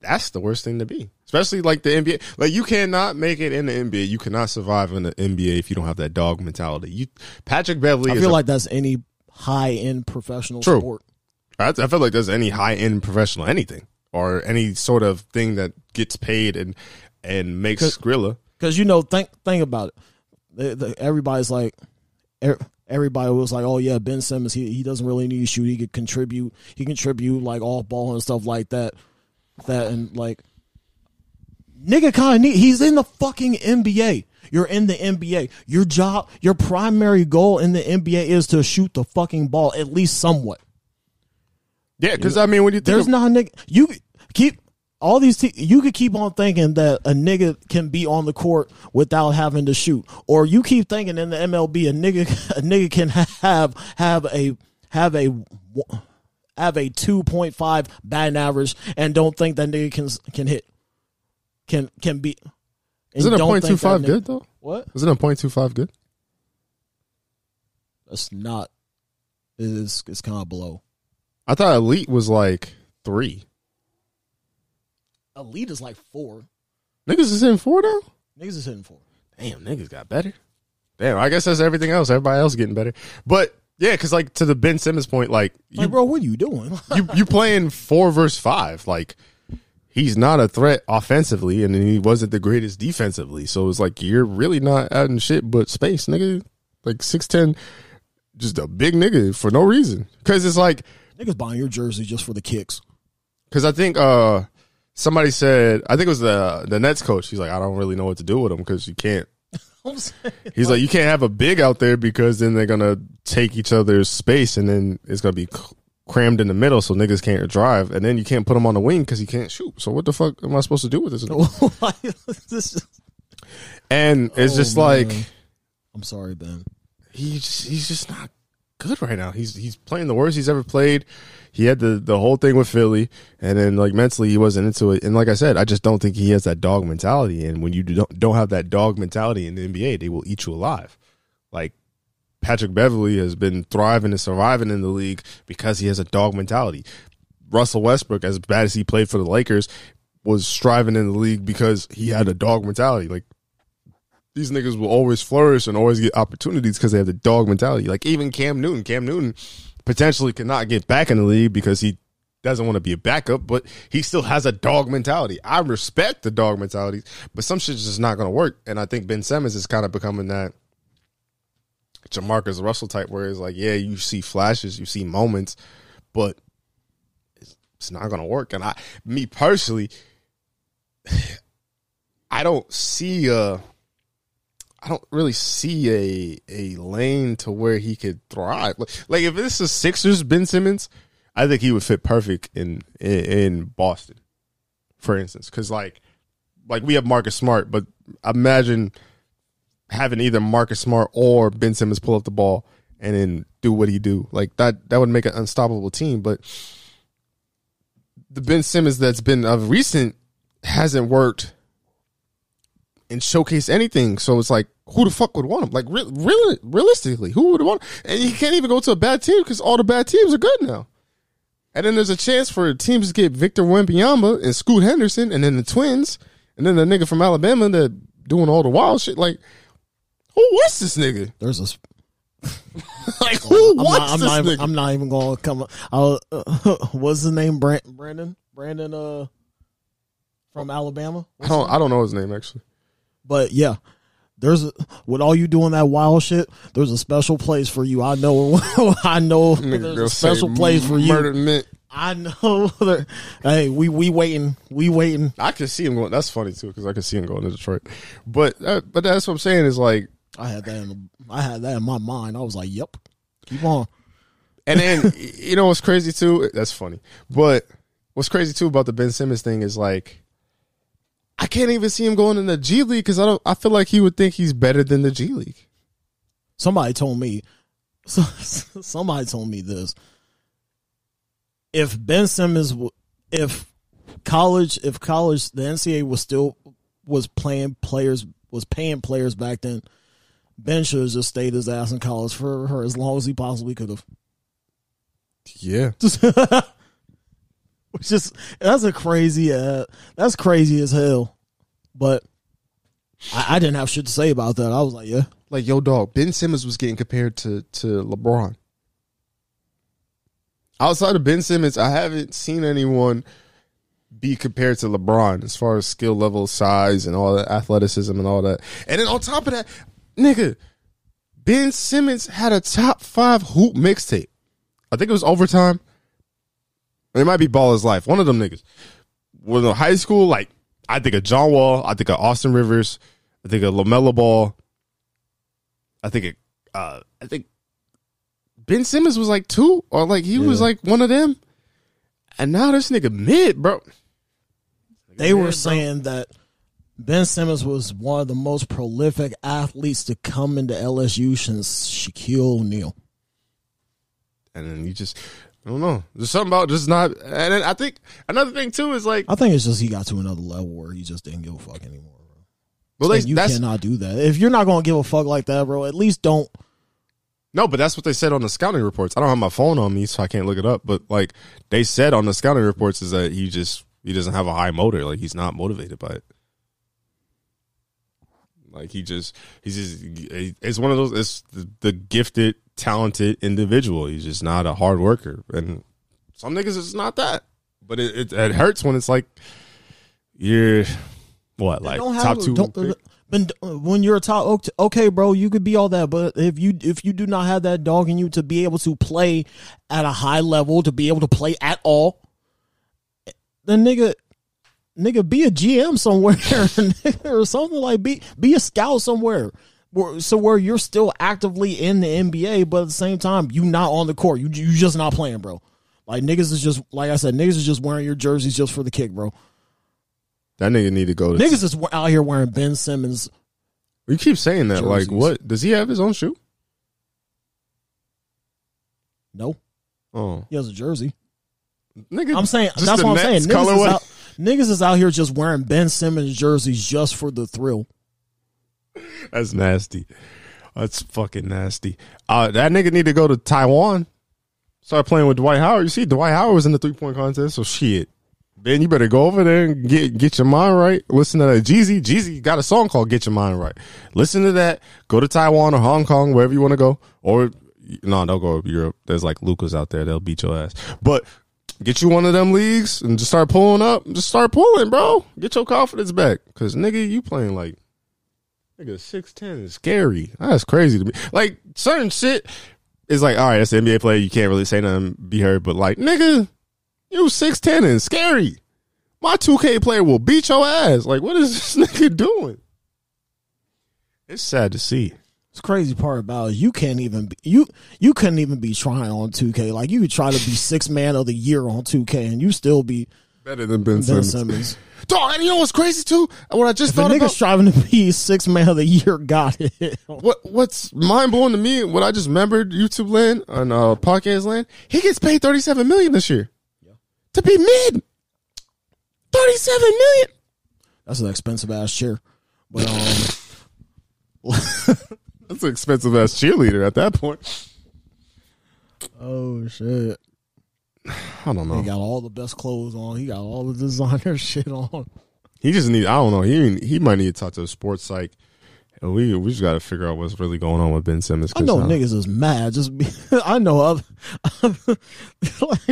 that's the worst thing to be. Especially, like, the NBA. Like, you cannot make it in the NBA. You cannot survive in the NBA if you don't have that dog mentality. Patrick Beverly is... I feel like that's any high-end professional sport. I feel like that's any high-end professional anything. Or any sort of thing that gets paid and makes Skrilla. Because, you know, think about it. Everybody was like, oh, yeah, Ben Simmons, he doesn't really need to shoot. He could contribute. He contribute, like, off ball and stuff like that. And, like, nigga kind of need. He's in the fucking NBA. You're in the NBA. Your job, your primary goal in the NBA is to shoot the fucking ball at least somewhat. Yeah, because I mean, when you think there's not a nigga, you keep all these. You could keep on thinking that a nigga can be on the court without having to shoot, or you keep thinking in the MLB a nigga can have a 2.5 batting average and don't think that nigga can hit can be. Isn't a .25 good though? What? Isn't a .25 good? That's not. It's kind of below. I thought elite was like 3. Elite is like 4. Niggas is hitting 4 now? Niggas is hitting 4. Damn, niggas got better. Damn, I guess that's everything else. Everybody else getting better. But, yeah, because, like, to the Ben Simmons point, like... bro, what are you doing? you playing 4 versus 5. Like, he's not a threat offensively, and he wasn't the greatest defensively. So it's like, you're really not out in shit but space, nigga. Like, 6'10", just a big nigga for no reason. Because it's like... Niggas buying your jersey just for the kicks. Because I think somebody said, I think it was the Nets coach. He's like, I don't really know what to do with him because you can't. He's like, you can't have a big out there because then they're going to take each other's space and then it's going to be crammed in the middle so niggas can't drive. And then you can't put him on the wing because he can't shoot. So what the fuck am I supposed to do with this? And it's just man. Like. I'm sorry, Ben. He's just not good right now. He's playing the worst he's ever played. He had the whole thing with Philly, and then like mentally he wasn't into it. And like I said, I just don't think he has that dog mentality. And when you don't have that dog mentality in the NBA, they will eat you alive. Like Patrick Beverly has been thriving and surviving in the league because he has a dog mentality. Russell Westbrook, as bad as he played for the Lakers, was striving in the league because he had a dog mentality. Like these niggas will always flourish and always get opportunities because they have the dog mentality. Like even Cam Newton potentially cannot get back in the league because he doesn't want to be a backup, but he still has a dog mentality. I respect the dog mentalities, but some shit's just not going to work. And I think Ben Simmons is kind of becoming that Jamarcus Russell type where it's like, yeah, you see flashes, you see moments, but it's not going to work. And me personally, I don't really see a lane to where he could thrive. Like if this is Sixers Ben Simmons, I think he would fit perfect in Boston, for instance. Because like we have Marcus Smart, but imagine having either Marcus Smart or Ben Simmons pull up the ball and then do what he do. Like that would make an unstoppable team. But the Ben Simmons that's been of recent hasn't worked and showcase anything. So it's like, who the fuck would want him? Like, realistically, who would want him? And he can't even go to a bad team because all the bad teams are good now. And then there's a chance for teams to get Victor Wembanyama and Scoot Henderson and then the Twins and then the nigga from Alabama that doing all the wild shit. Like, who wants this nigga? There's a... like, who wants this nigga? I'm not even going to come up. What's his name? Brandon? Brandon from Alabama? I don't know his name, actually. But, yeah. There's with all you doing that wild shit, there's a special place for you. I know. There's a special place for you. I know. Hey, we waiting. I can see him going. That's funny too, because I can see him going to Detroit. But that's what I'm saying is like I had that in my mind. I was like, yep, keep on. And then you know what's crazy too? That's funny. But what's crazy too about the Ben Simmons thing is like, I can't even see him going in the G League because I feel like he would think he's better than the G League. Somebody told me this. If Ben Simmons, if college, the NCAA was paying players back then, Ben should have just stayed his ass in college for her as long as he possibly could have. Yeah. Just that's crazy as hell. But I didn't have shit to say about that. I was like, yeah, like yo, dog. Ben Simmons was getting compared to LeBron. Outside of Ben Simmons, I haven't seen anyone be compared to LeBron as far as skill level, size, and all that, athleticism, and all that. And then on top of that, nigga, Ben Simmons had a top 5 hoop mixtape. I think it was Overtime. It might be Ball is Life. One of them niggas. When in high school, like, I think of John Wall. I think of Austin Rivers. I think of LaMelo Ball. I think Ben Simmons was like 2, or like he was like one of them. And now this nigga mid, bro. They were saying that Ben Simmons was one of the most prolific athletes to come into LSU since Shaquille O'Neal. And then you just... I don't know. There's something about just not. And then I think another thing too is like, I think it's just he got to another level where he just didn't give a fuck anymore, bro. Well, like, you cannot do that. If you're not gonna give a fuck like that, bro, at least don't. No, but that's what they said on the scouting reports. I don't have my phone on me, so I can't look it up. But like they said on the scouting reports is that he doesn't have a high motor. Like he's not motivated by it. Like it's one of those. It's the gifted, talented individual. He's just not a hard worker, and some niggas is not that. But it hurts when it's like you're what they like top 2. But when you're a top, okay, bro, you could be all that, but if you do not have that dog in you to be able to play at a high level, to be able to play at all, then nigga, be a GM somewhere or something like be a scout somewhere. So where you're still actively in the NBA, but at the same time, you not on the court. You just not playing, bro. Like, niggas is just, like I said, niggas is just wearing your jerseys just for the kick, bro. That nigga need to go to... Niggas is out here wearing Ben Simmons. You keep saying that. Jerseys. Like, what? Does he have his own shoe? No. Oh. He has a jersey. Nigga, I'm saying, that's what I'm saying. Niggas is out here just wearing Ben Simmons jerseys just for the thrill. That's nasty. That's fucking nasty. That nigga need to go to Taiwan. Start playing with Dwight Howard. You see, Dwight Howard was in the 3-point contest. So shit, Ben, you better go over there and get your mind right. Listen to that Jeezy. Jeezy got a song called "Get Your Mind Right." Listen to that. Go to Taiwan or Hong Kong, wherever you want to go. Or no, don't go to Europe. There's like Lucas out there. They'll beat your ass. But get you one of them leagues and just start pulling up. Just start pulling, bro. Get your confidence back, cause nigga, you playing like. Nigga, 6'10" is scary. That's crazy to me. Like, certain shit is like, all right, that's an NBA player. You can't really say nothing, be heard. But, like, nigga, you 6'10" and scary. My 2K player will beat your ass. Like, what is this nigga doing? It's sad to see. It's crazy part about it, you can't even be, you couldn't even be trying on 2K. Like, you could try to be 6th man of the year on 2K, and you still be better than Ben Simmons. Dog, and you know what's crazy too? What I just thought about. Nigga striving to be 6th man of the year got it. What's mind blowing to me? What I just remembered, YouTube land and podcast land. He gets paid $37 million this year to be mid. $37 million. That's an expensive ass chair, but That's an expensive ass cheerleader at that point. Oh shit! I don't know. He got all the best clothes on. He got all the designer shit on. He just need. I don't know. He might need to talk to a sports psych. And we just got to figure out what's really going on with Ben Simmons. I know niggas is mad. I know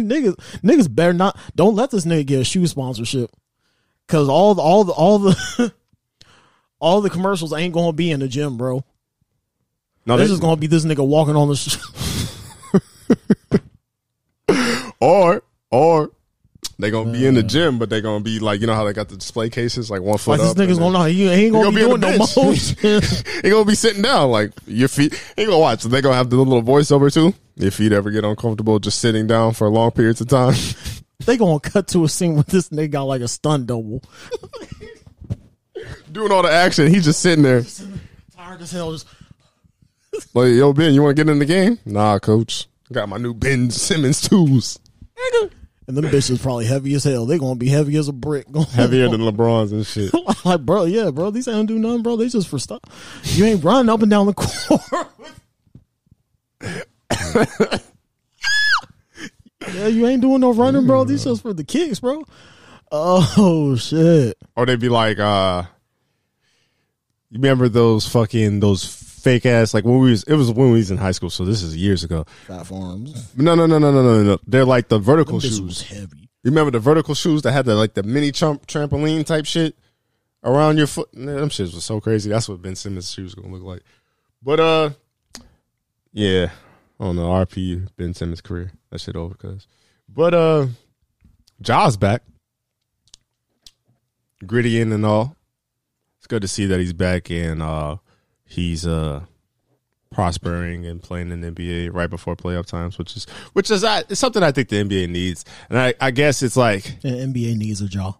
niggas better not. Don't let this nigga get a shoe sponsorship, because all the commercials ain't gonna be in the gym, bro. No, this is gonna be this nigga walking on the. Or they gonna be in the gym, but they gonna be like, you know how they got the display cases, like 1 foot like up. This nigga's gonna he ain't gonna be doing no motion. He gonna be sitting down, like your feet. He gonna watch. So they gonna have the little voiceover too. Your feet ever get uncomfortable just sitting down for long periods of time. They gonna cut to a scene with this nigga got like a stunt double, doing all the action. He just sitting there, tired as hell. Just like, yo Ben, you want to get in the game? Nah, coach. Got my new Ben Simmons twos. And them bitches probably heavy as hell. They gonna be heavy as a brick. Heavier than LeBron's and shit. Like, bro, yeah, bro. These ain't do nothing, bro. They just for stuff. You ain't running up and down the court. Yeah, you ain't doing no running, bro. These just for the kicks, bro. Oh shit. Or they'd be like, you remember those fake ass, like when we was in high school, so this is years ago. Platforms. No. They're like the vertical shoes. Was heavy. You remember the vertical shoes that had the like the mini trampoline type shit around your foot? Man, them shits was so crazy. That's what Ben Simmons' shoes gonna look like. But yeah, I don't know. RP Ben Simmons' career, that shit over, cuz. But Ja's back, gritty in and all. It's good to see that he's back and he's prospering and playing in the NBA right before playoff times, which is something I think the NBA needs. And I guess it's like the NBA needs a jaw.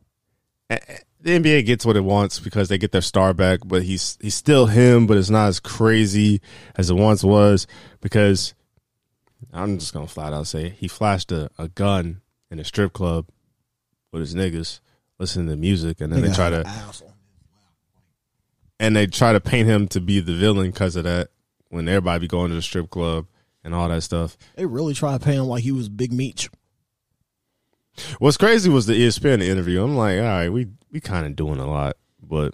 The NBA gets what it wants because they get their star back, but he's still him, but it's not as crazy as it once was, because I'm just gonna flat out say he flashed a gun in a strip club with his niggas listening to music, and then they try to. And they try to paint him to be the villain because of that, when everybody be going to the strip club and all that stuff. They really try to paint him like he was Big Meech. What's crazy was the ESPN interview. I'm like, all right, we kind of doing a lot, but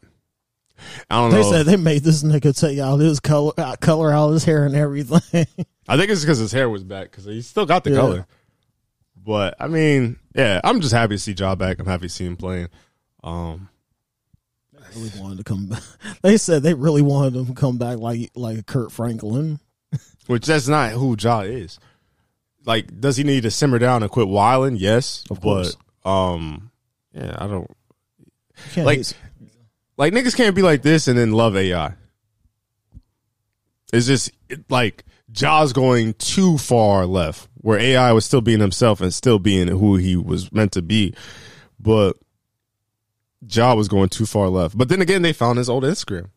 I don't know. They said they made this nigga take out his color out his hair and everything. I think it's because his hair was back, because he still got the color. But, I mean, yeah, I'm just happy to see Ja back. I'm happy to see him playing. Really wanted to come back. They said they really wanted him to come back like Kurt Franklin. Which that's not who Ja is. Like, does he need to simmer down and quit wilding? Yes. Of course. But yeah, I don't like niggas can't be like this and then love AI. It's just like Ja's going too far left, where AI was still being himself and still being who he was meant to be. But Ja was going too far left. But then again, they found his old Instagram.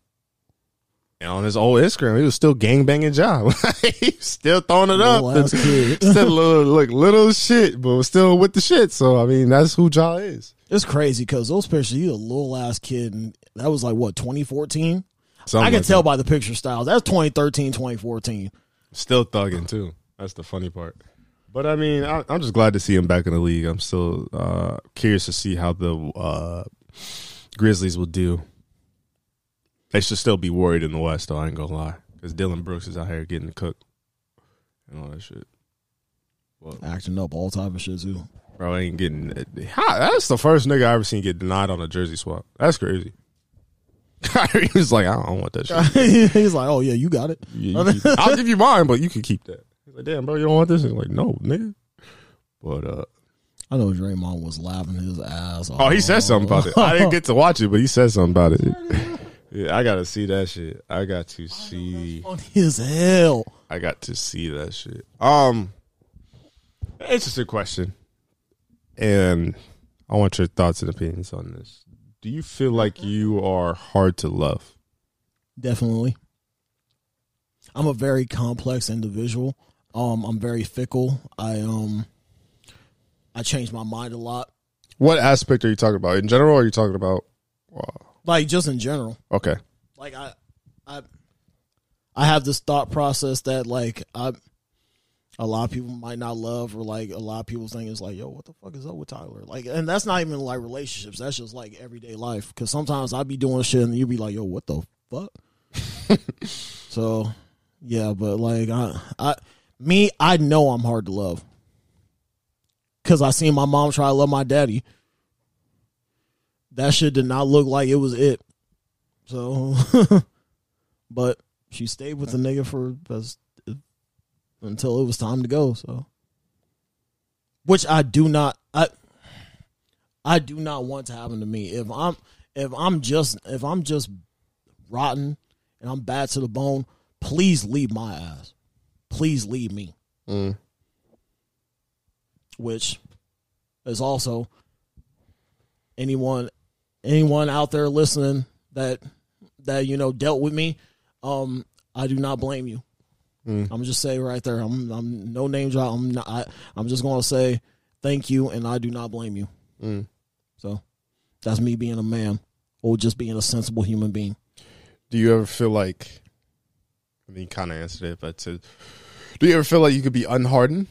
And on his old Instagram, he was still gangbanging Ja. He was still throwing it up. Still little shit, but was still with the shit. So, I mean, that's who Ja is. It's crazy because those pictures, he a little ass kid. And that was like, what, 2014? I can tell by the picture styles. That's 2013, 2014. Still thugging, too. That's the funny part. But, I mean, I'm just glad to see him back in the league. I'm still curious to see how the Grizzlies will do. They should still be worried in the West, though. I ain't gonna lie, because Dylan Brooks is out here getting cooked and all that shit. Well, acting up, all type of shit too. Bro, ain't getting that's the first nigga I ever seen get denied on a jersey swap. That's crazy. He was like, I don't want that shit. He's like, oh yeah, you got it. Yeah, I'll give you mine, but you can keep that. He's like, damn bro, you don't want this? He's like, no nigga. But I know Draymond was laughing his ass off. Oh, he said something about it. I didn't get to watch it, but he said something about it. Yeah, I got to see that shit. I got to see. On his hell. I got to see that shit. Interesting question. And I want your thoughts and opinions on this. Do you feel like you are hard to love? Definitely. I'm a very complex individual. I'm very fickle. I change my mind a lot. What aspect are you talking about? In general, or are you talking about? Like, just in general. Okay. Like, I I have this thought process that like a lot of people might not love, or like a lot of people think it's like, yo, what the fuck is up with Tyler? Like, and that's not even like relationships. That's just like everyday life. Because sometimes I be doing shit and you be like, yo, what the fuck? So, yeah, but like I know I'm hard to love. Because I seen my mom try to love my daddy. That shit did not look like it was it. So, but she stayed with the nigga for until it was time to go. So, which I do not want to happen to me. If I'm just rotten and I'm bad to the bone, please leave my ass. Please leave me. Mm. Which is also anyone out there listening that you know dealt with me, I do not blame you. Mm. I'm just saying right there, I'm no name drop. I'm just gonna say thank you, and I do not blame you. Mm. So that's me being a man, or just being a sensible human being. Do you ever feel like? I mean, kind of answered it, but do you ever feel like you could be unhardened?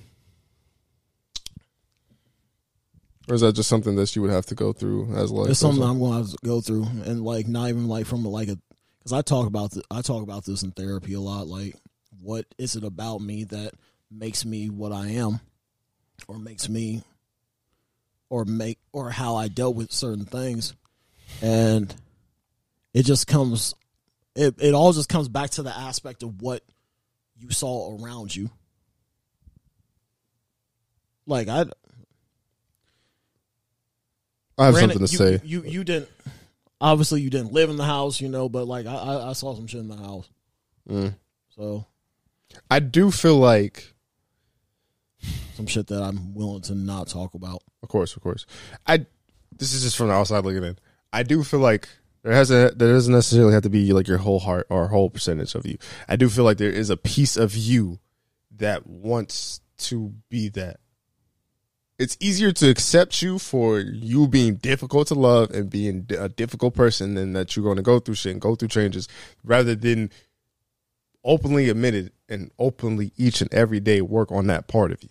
Or is that just something that you would have to go through as like? It's something I'm going to have to go through, and like not even like from like a, because I talk about this in therapy a lot. Like, what is it about me that makes me what I am, or makes me, or how I dealt with certain things, and it just comes, it all just comes back to the aspect of what you saw around you. Like I have something to say. You didn't, obviously you didn't live in the house, you know, but like I saw some shit in the house. Mm. So I do feel like some shit that I'm willing to not talk about. Of course. This is just from the outside looking in. I do feel like there doesn't necessarily have to be like your whole heart or whole percentage of you. I do feel like there is a piece of you that wants to be that. It's easier to accept you for you being difficult to love and being a difficult person, and that you're going to go through shit and go through changes, rather than openly admit it and openly each and every day work on that part of you.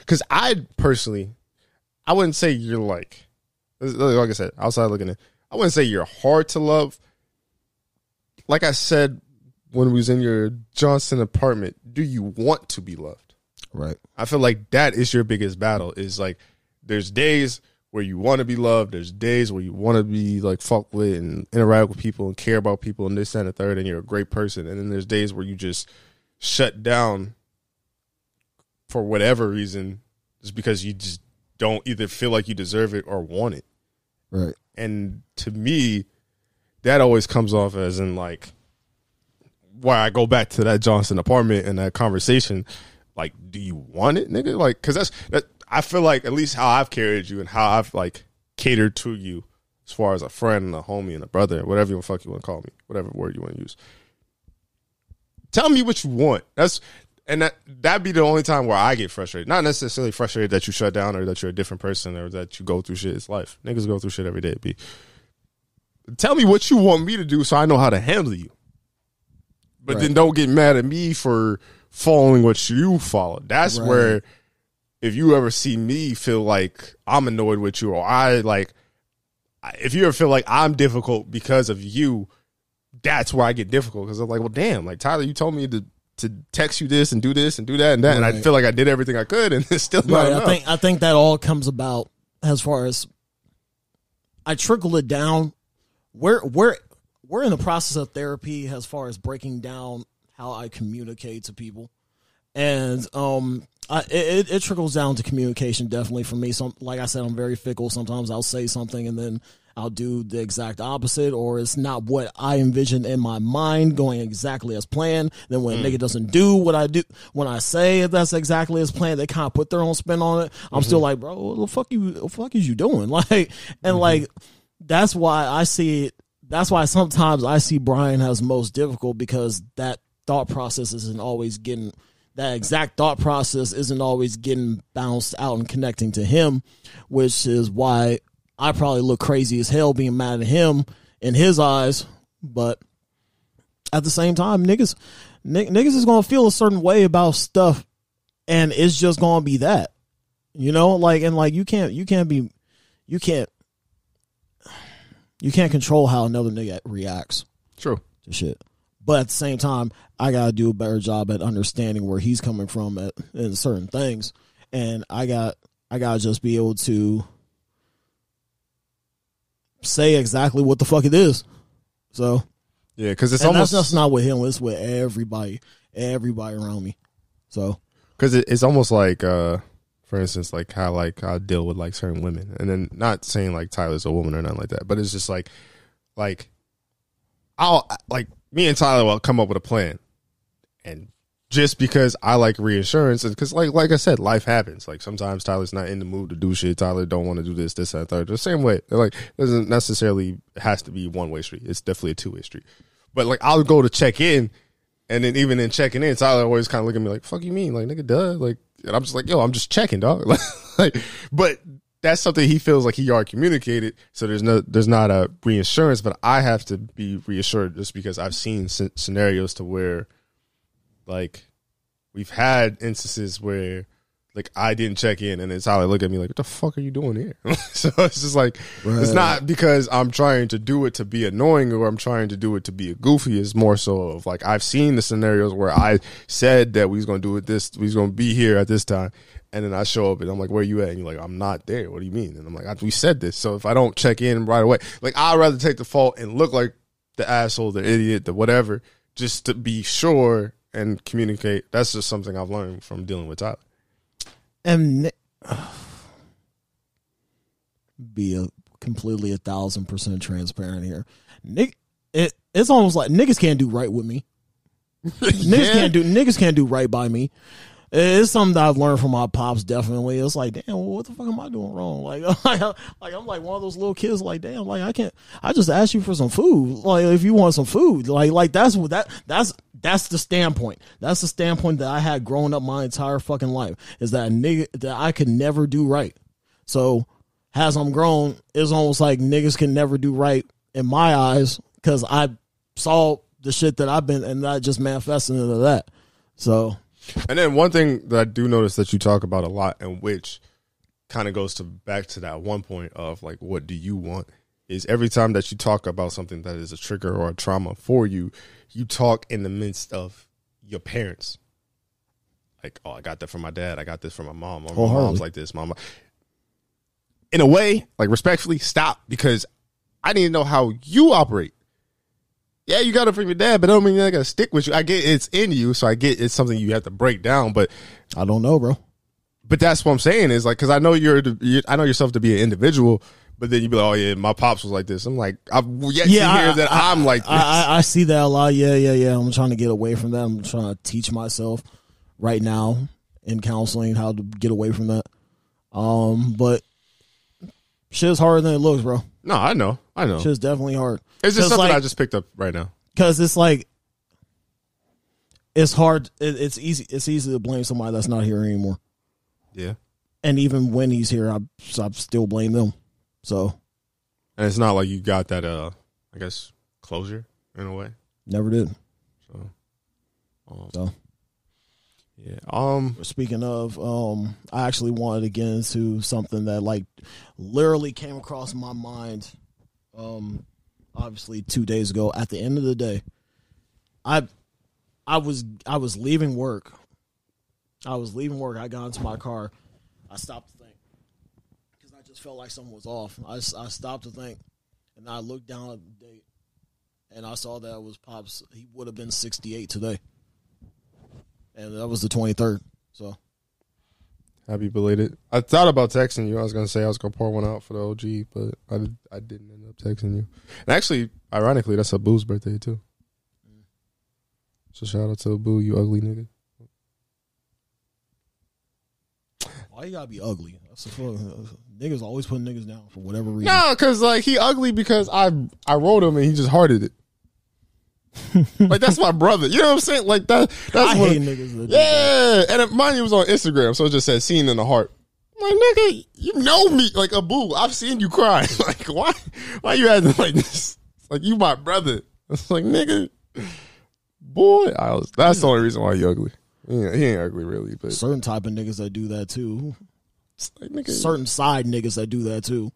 Because I personally, I wouldn't say you're like I said, outside looking in, I wouldn't say you're hard to love. Like I said, when we was in your Johnson apartment, do you want to be loved? Right. I feel like that is your biggest battle, is like there's days where you want to be loved. There's days where you want to be like fucked with and interact with people and care about people and this and the third, and you're a great person. And then there's days where you just shut down for whatever reason, just because you just don't either feel like you deserve it or want it. Right. And to me, that always comes off as in like why I go back to that Johnson apartment and that conversation. Like, do you want it, nigga? Like, cause that's I feel like at least how I've carried you and how I've like catered to you as far as a friend and a homie and a brother, whatever the fuck you want to call me, whatever word you want to use. Tell me what you want. That'd be the only time where I get frustrated. Not necessarily frustrated that you shut down or that you're a different person or that you go through shit. It's life. Niggas go through shit every day. B. Tell me what you want me to do so I know how to handle you. But right. Then don't get mad at me for following what you follow. That's right. Where if you ever see me feel like I'm annoyed with you, or if you ever feel like I'm difficult because of you, that's where I get difficult, because I'm like, well damn, like Tyler, you told me to text you this and do this and do that and that, right. And I feel like I did everything I could and it's still not enough. I think that all comes about as far as I trickle it down. We're in the process of therapy as far as breaking down how I communicate to people, and it trickles down to communication, definitely, for me. So, like I said, I'm very fickle. Sometimes I'll say something and then I'll do the exact opposite, or it's not what I envisioned in my mind going exactly as planned. Then when a nigga doesn't do what I do, when I say that's exactly as planned, they kind of put their own spin on it. I'm still like, bro, what the fuck is you doing? Like, and like, that's why I see it. That's why sometimes I see Brian as most difficult, because that thought process isn't always getting bounced out and connecting to him, which is why I probably look crazy as hell being mad at him in his eyes. But at the same time, niggas niggas is going to feel a certain way about stuff, and it's just going to be that, you know, like, and like, you can't control how another nigga reacts. True. To shit. But at the same time, I got to do a better job at understanding where he's coming from in certain things. And I got to just be able to say exactly what the fuck it is. So, yeah, because it's almost, that's just not with him, it's with everybody around me. So, because it's almost like, for instance, like how I deal with like certain women, and then not saying like Tyler's a woman or nothing like that, but it's just like I'll like me and Tyler will come up with a plan, and just because I like reinsurance, because like I said, life happens. Like sometimes Tyler's not in the mood to do shit. Tyler don't want to do this, that, and third. The same way, like doesn't necessarily has to be one way street. It's definitely a two way street. But like I'll go to check in. And then even in checking in, Tyler always kind of look at me like, fuck you mean? Like, nigga, duh. Like, and I'm just like, yo, I'm just checking, dog. Like, but that's something he feels like he already communicated. So there's not a reassurance, but I have to be reassured just because I've seen scenarios to where, like, we've had instances where, like, I didn't check in. And then Tyler looked at me like, what the fuck are you doing here? So it's just like, right. It's not because I'm trying to do it to be annoying or I'm trying to do it to be a goofy. It's more so of like, I've seen the scenarios where I said that we was going to do it this, we was going to be here at this time. And then I show up and I'm like, where you at? And you're like, I'm not there. What do you mean? And I'm like, we said this. So if I don't check in right away, like I'd rather take the fault and look like the asshole, the idiot, the whatever, just to be sure and communicate. That's just something I've learned from dealing with Tyler. And be a completely 1,000% transparent here. Nick, it's almost like niggas can't do right with me. Niggas can't do right by me. It's something that I've learned from my pops. Definitely, it's like, damn, what the fuck am I doing wrong? Like I'm like one of those little kids. Like, damn, like I can't. I just asked you for some food. Like, if you want some food, like that's what that's the standpoint. That's the standpoint that I had growing up my entire fucking life. Is that a nigga that I could never do right. So as I'm grown, it's almost like niggas can never do right in my eyes because I saw the shit that I've been and I just manifested into that. So. And then one thing that I do notice that you talk about a lot, and which kind of goes to back to that one point of like, what do you want? Is every time that you talk about something that is a trigger or a trauma for you, you talk in the midst of your parents. Like, oh, I got that from my dad. I got this from my mom. Or my mom's like this. Mama. In a way, like respectfully, stop, because I need to know how you operate. Yeah, you got it from your dad, but I don't mean I got to stick with you. I get it's in you, so I get it's something you have to break down, but I don't know, bro. But that's what I'm saying is like, because I know I know yourself to be an individual, but then you be like, oh yeah, my pops was like this. I'm like, I've yet to hear that I'm like this. I see that a lot. Yeah. I'm trying to get away from that. I'm trying to teach myself right now in counseling how to get away from that. But shit is harder than it looks, bro. No, I know. Shit's definitely hard. It's just something like, I just picked up right now. Because it's like, it's hard. It's easy to blame somebody that's not here anymore. Yeah. And even when he's here, I still blame them. So. And it's not like you got that, I guess, closure in a way. Never did. So. Yeah. Speaking of, I actually wanted to get into something that like literally came across my mind. Obviously 2 days ago. At the end of the day, I was leaving work. I got into my car. I stopped to think because I just felt like something was off. I stopped to think, and I looked down at the date, and I saw that it was Pops. He would have been 68 today. And that was the 23rd. So happy belated. I thought about texting you. I was going to say I was going to pour one out for the OG, but I didn't end up texting you. And actually, ironically, that's Abu's birthday too. So shout out to Abu, you ugly nigga. Why you got to be ugly? That's the fuck. Niggas always put niggas down for whatever reason. No, because like he ugly because I wrote him and he just hearted it. Like that's my brother, you know what I'm saying? Like that's what hate niggas that yeah. And mine was on Instagram, so it just said "seen in the heart." My nigga, you know me, like Abu. I've seen you cry. Like why you acting like this? Like you my brother. It's like nigga, Boy, that's the only reason why he ugly. He ain't ugly really, but certain type of niggas that do that too. Like, nigga, certain side niggas that do that too.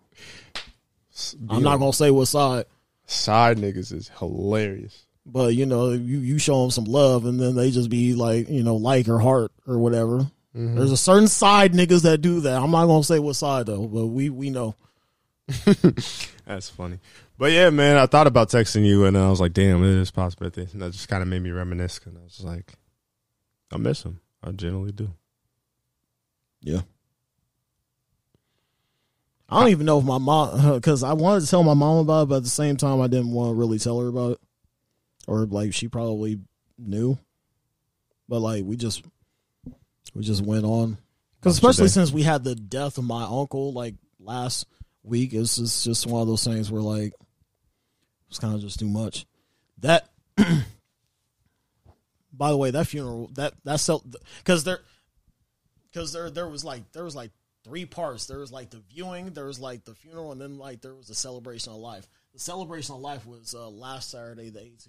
I'm not gonna say what side. Side niggas is hilarious. But you know, you show them some love, and then they just be like, you know, like or heart or whatever. Mm-hmm. There's a certain side niggas that do that. I'm not gonna say what side though, but we know. That's funny. But yeah, man, I thought about texting you, and I was like, damn, it is possible. And that just kind of made me reminisce, because I was like, I miss him. I generally do. Yeah. I don't even know if my mom, because I wanted to tell my mom about it, but at the same time, I didn't want to really tell her about it. Or, like, she probably knew. But, like, we just went on. Because especially since we had the death of my uncle, like, last week, it's just one of those things where, like, it's kind of just too much. That, by the way, that funeral, that's because there was like three parts. There was like the viewing, there was like the funeral, and then like there was the celebration of life. The celebration of life was last Saturday, the 18th,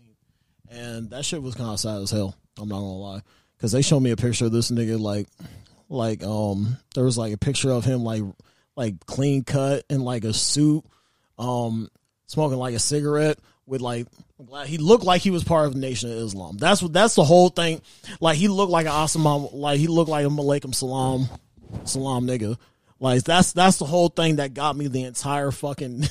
and that shit was kind of sad as hell. I'm not gonna lie, because they showed me a picture of this nigga like there was like a picture of him like clean cut in like a suit, smoking like a cigarette with like, he looked like he was part of the Nation of Islam. That's the whole thing. Like he looked like an Osama, like he looked like a Malaikum Salam nigga. Like that's the whole thing that got me the entire fucking.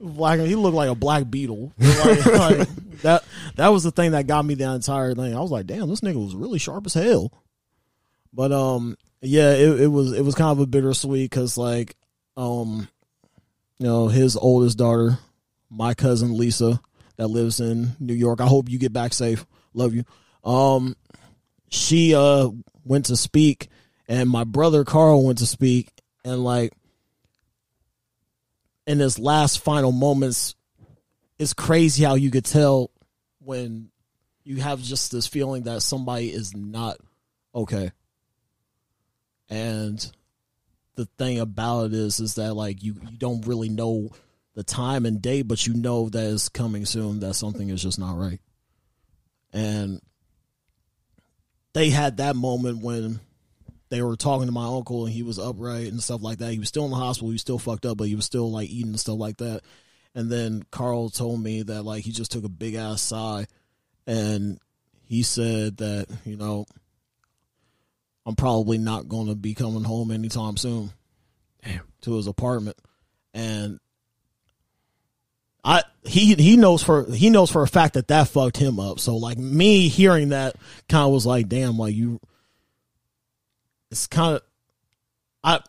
Black, he looked like a black beetle. Like that was the thing that got me the entire thing. I was like, damn, this nigga was really sharp as hell. But yeah, it was kind of a bittersweet because like, you know, his oldest daughter, my cousin Lisa, that lives in New York. I hope you get back safe. Love you. She went to speak, and my brother Carl went to speak, and like in his last final moments, it's crazy how you could tell when you have just this feeling that somebody is not okay. And the thing about it is that like you don't really know the time and date, but you know that it's coming soon, that something is just not right. And they had that moment when they were talking to my uncle and he was upright and stuff like that. He was still in the hospital. He was still fucked up, but he was still like eating and stuff like that. And then Carl told me that like he just took a big ass sigh, and he said that, you know, I'm probably not going to be coming home anytime soon. Damn. To his apartment. And he knows for a fact that fucked him up. So like me hearing that kind of was like, damn, like it's kind of, I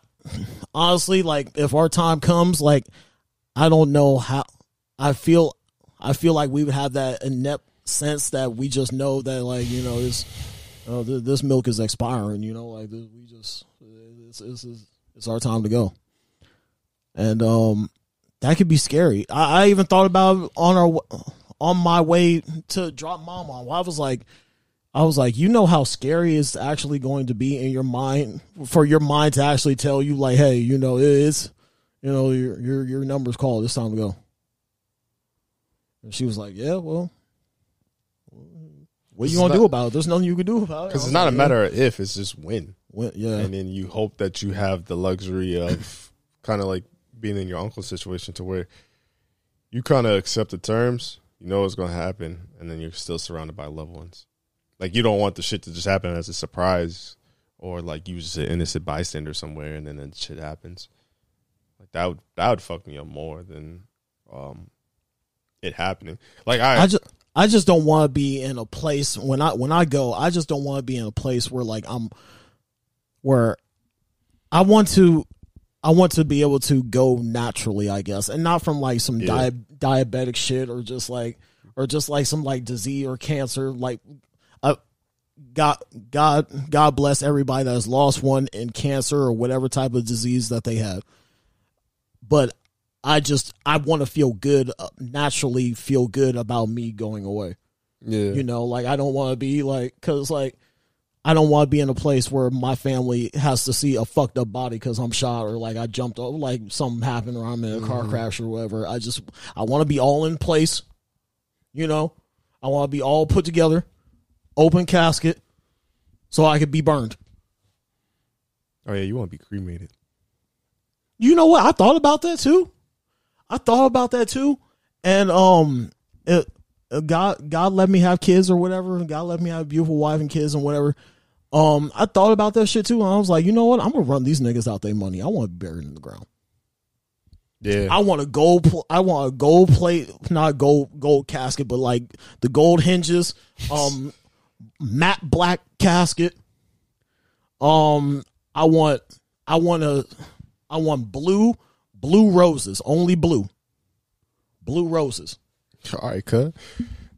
honestly, like if our time comes, like I don't know how I feel like we would have that inept sense that we just know that like, you know, it's, oh, this milk is expiring, you know, like we just, it's our time to go. And that could be scary. I even thought about on my way to drop mom on. I was like, you know how scary it's actually going to be in your mind, for your mind to actually tell you like, hey, you know, it's, you know, your number's called, it's time to go. And she was like, yeah, well, what you gonna do about it? There's nothing you can do about it. Because it's not a matter of if, it's just when. Yeah. And then you hope that you have the luxury of kind of like being in your uncle's situation, to where you kind of accept the terms, you know what's gonna happen, and then you're still surrounded by loved ones. Like you don't want the shit to just happen as a surprise, or like you just an innocent bystander somewhere and then that shit happens. Like that would fuck me up more than it happening. Like I just don't want to be in a place when I go. I just don't want to be in a place where like I want to be able to go naturally, I guess, and not from like some diabetic shit or just like some like disease or cancer. Like God bless everybody that has lost one in cancer or whatever type of disease that they have. But I want to feel good, naturally feel good about me going away. Yeah. You know, like I don't want to be like, cause like I don't want to be in a place where my family has to see a fucked up body cause I'm shot, or like I jumped up, like something happened, or I'm in a car crash or whatever. I want to be all in place You know, I want to be all put together, open casket, so I could be burned. Oh, yeah, you want to be cremated. You know what? I thought about that, too. And God let me have kids or whatever. God let me have a beautiful wife and kids and whatever. I thought about that shit, too. And I was like, you know what? I'm going to run these niggas out their money. I want to be buried in the ground. Yeah. I want a gold plate, not gold casket, but like the gold hinges, matte black casket. I want blue roses, only blue roses. All right, cut.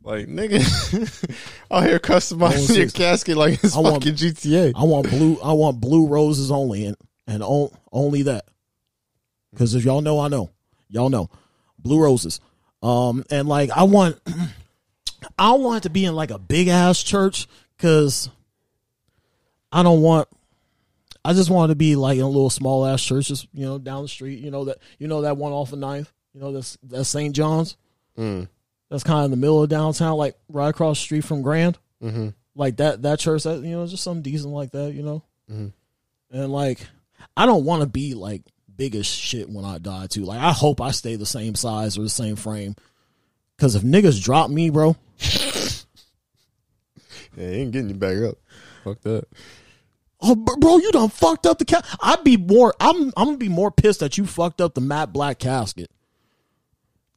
Like nigga, out here customizing your casket like it's fucking GTA. I want blue roses only, and only that. Because if y'all know, I know. Y'all know. Blue roses. And like I don't want it to be in like a big ass church, because I just want it to be like in a little small ass church, just, you know, down the street, you know that one off of 9th, you know, that's St. John's. Mm. That's kind of in the middle of downtown, like right across the street from Grand. Mm-hmm. Like that church, that, you know, just something decent like that, you know. Mm-hmm. And like I don't want to be like biggest shit when I die too. Like I hope I stay the same size or the same frame, because if niggas drop me, bro, yeah, ain't getting you back up. Fuck that. Oh, bro, you done fucked up the casket. I'm gonna be more pissed that you fucked up the matte black casket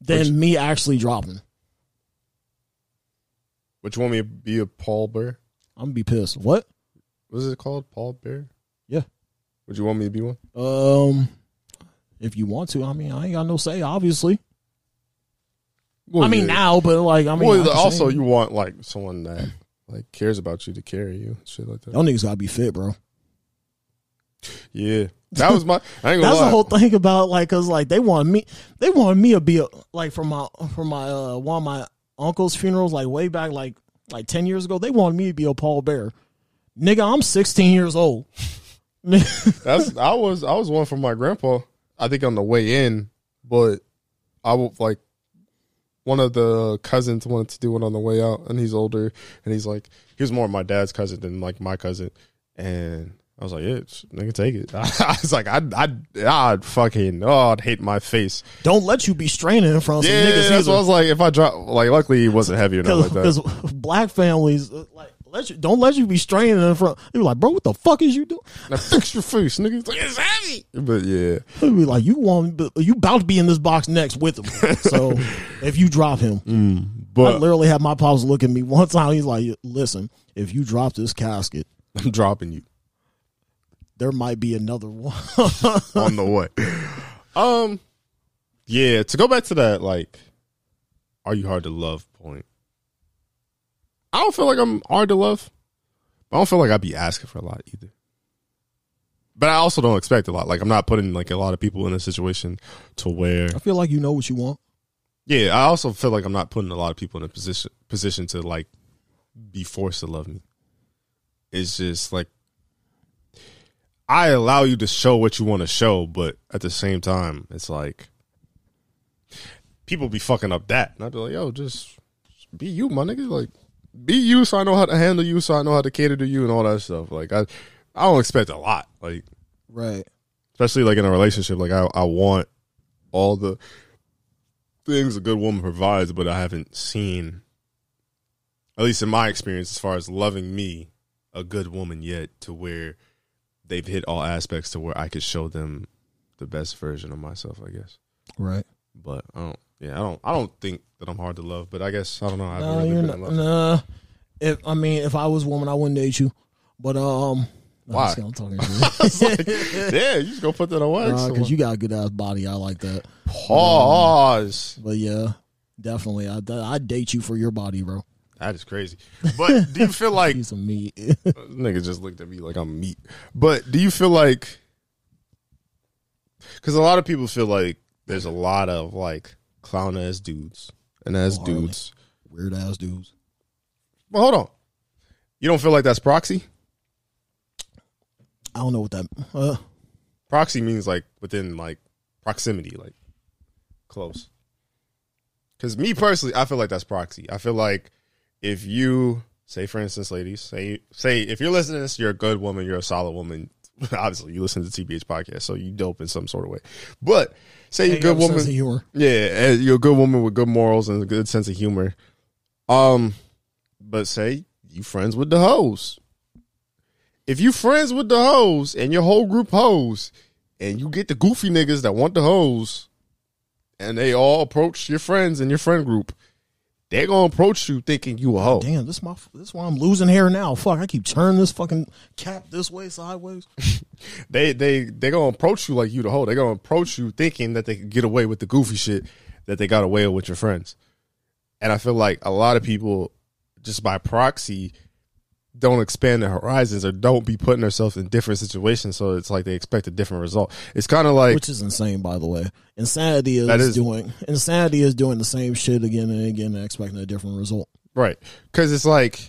than me actually dropping. Which one may be a pallbearer? I'm gonna be pissed. What was it called? Pallbearer. Yeah. Would you want me to be one? If you want to, I mean, I ain't got no say, obviously. Well, I mean, yeah. Now, but like, I mean, well, also you want like someone that like cares about you to carry you, shit like that. Y'all niggas gotta be fit, bro. Yeah, that was my. I ain't gonna that's lie. The whole thing about like, cause like they wanted me to be like from my one of my uncle's funerals, like way back, like 10 years ago, they wanted me to be a pallbearer. Nigga, I'm 16 years old. I was one from my grandpa. I think on the way in, but I would like one of the cousins wanted to do it on the way out, and he's older, and he's like, he was more my dad's cousin than like my cousin, and I was like, yeah, nigga, take it. I was like, I'd fucking, oh, I'd hate my face. Don't let you be straining in front of some niggas. That's what I was like. If I drop, like, luckily he wasn't heavy or nothing like that. Because black families, like, don't let you be straining in front. They were like, bro, what the fuck is you doing? Now fix your face, nigga. Like, it's heavy. But yeah, they be like, you about to be in this box next with him. So if you drop him, but I literally had my pops look at me one time. He's like, listen, if you drop this casket, I'm dropping you. There might be another one on the way. Yeah. To go back to that, like, are you hard to love point? I don't feel like I'm hard to love. I don't feel like I'd be asking for a lot either. But I also don't expect a lot. Like, I'm not putting, like, a lot of people in a situation to where... I feel like you know what you want. Yeah, I also feel like I'm not putting a lot of people in a position to, like, be forced to love me. It's just, like, I allow you to show what you want to show, but at the same time, it's like, people be fucking up that. And I'd be like, yo, just be you, my nigga. Like... be you, so I know how to handle you, so I know how to cater to you and all that stuff. Like I don't expect a lot. Like, right. Especially like in a relationship. Like I want all the things a good woman provides, but I haven't seen, at least in my experience, as far as loving me, a good woman yet to where they've hit all aspects to where I could show them the best version of myself, I guess. Right. But I don't. Yeah, I don't think that I'm hard to love, but I guess I don't know. I haven't really been in love. Nah, if I was a woman, I wouldn't date you. But why? I'm talking to you. I was like, yeah, you just gonna put that away because you got a good ass body. I like that. Pause. But yeah, definitely, I'd date you for your body, bro. That is crazy. But do you feel like piece of meat? Nigga just looked at me like I'm meat. But do you feel like? Because a lot of people feel like there's a lot of like. Clown ass dudes and ass dudes, weird ass dudes. But hold on, you don't feel like that's proxy? I don't know what that proxy means. Like within like proximity, like close. Because me personally, I feel like that's proxy. I feel like if you, say for instance, ladies, say if you're listening to this, you're a good woman, you're a solid woman. Obviously, you listen to the TBH podcast, so you dope in some sort of way. But say you're a good woman, yeah, you're a good woman with good morals and a good sense of humor. But say you friends with the hoes. If you friends with the hoes and your whole group hoes, and you get the goofy niggas that want the hoes, and they all approach your friends and your friend group, they're going to approach you thinking you a hoe. Damn, this is why I'm losing hair now. Fuck, I keep turning this fucking cap this way, sideways. They're going to approach you like you the hoe. They're going to approach you thinking that they can get away with the goofy shit that they got away with your friends. And I feel like a lot of people, just by proxy, don't expand their horizons or don't be putting themselves in different situations. So it's like they expect a different result. It's kind of like, which is insane, by the way. Insanity is doing the same shit again and again and expecting a different result. Right. Cause it's like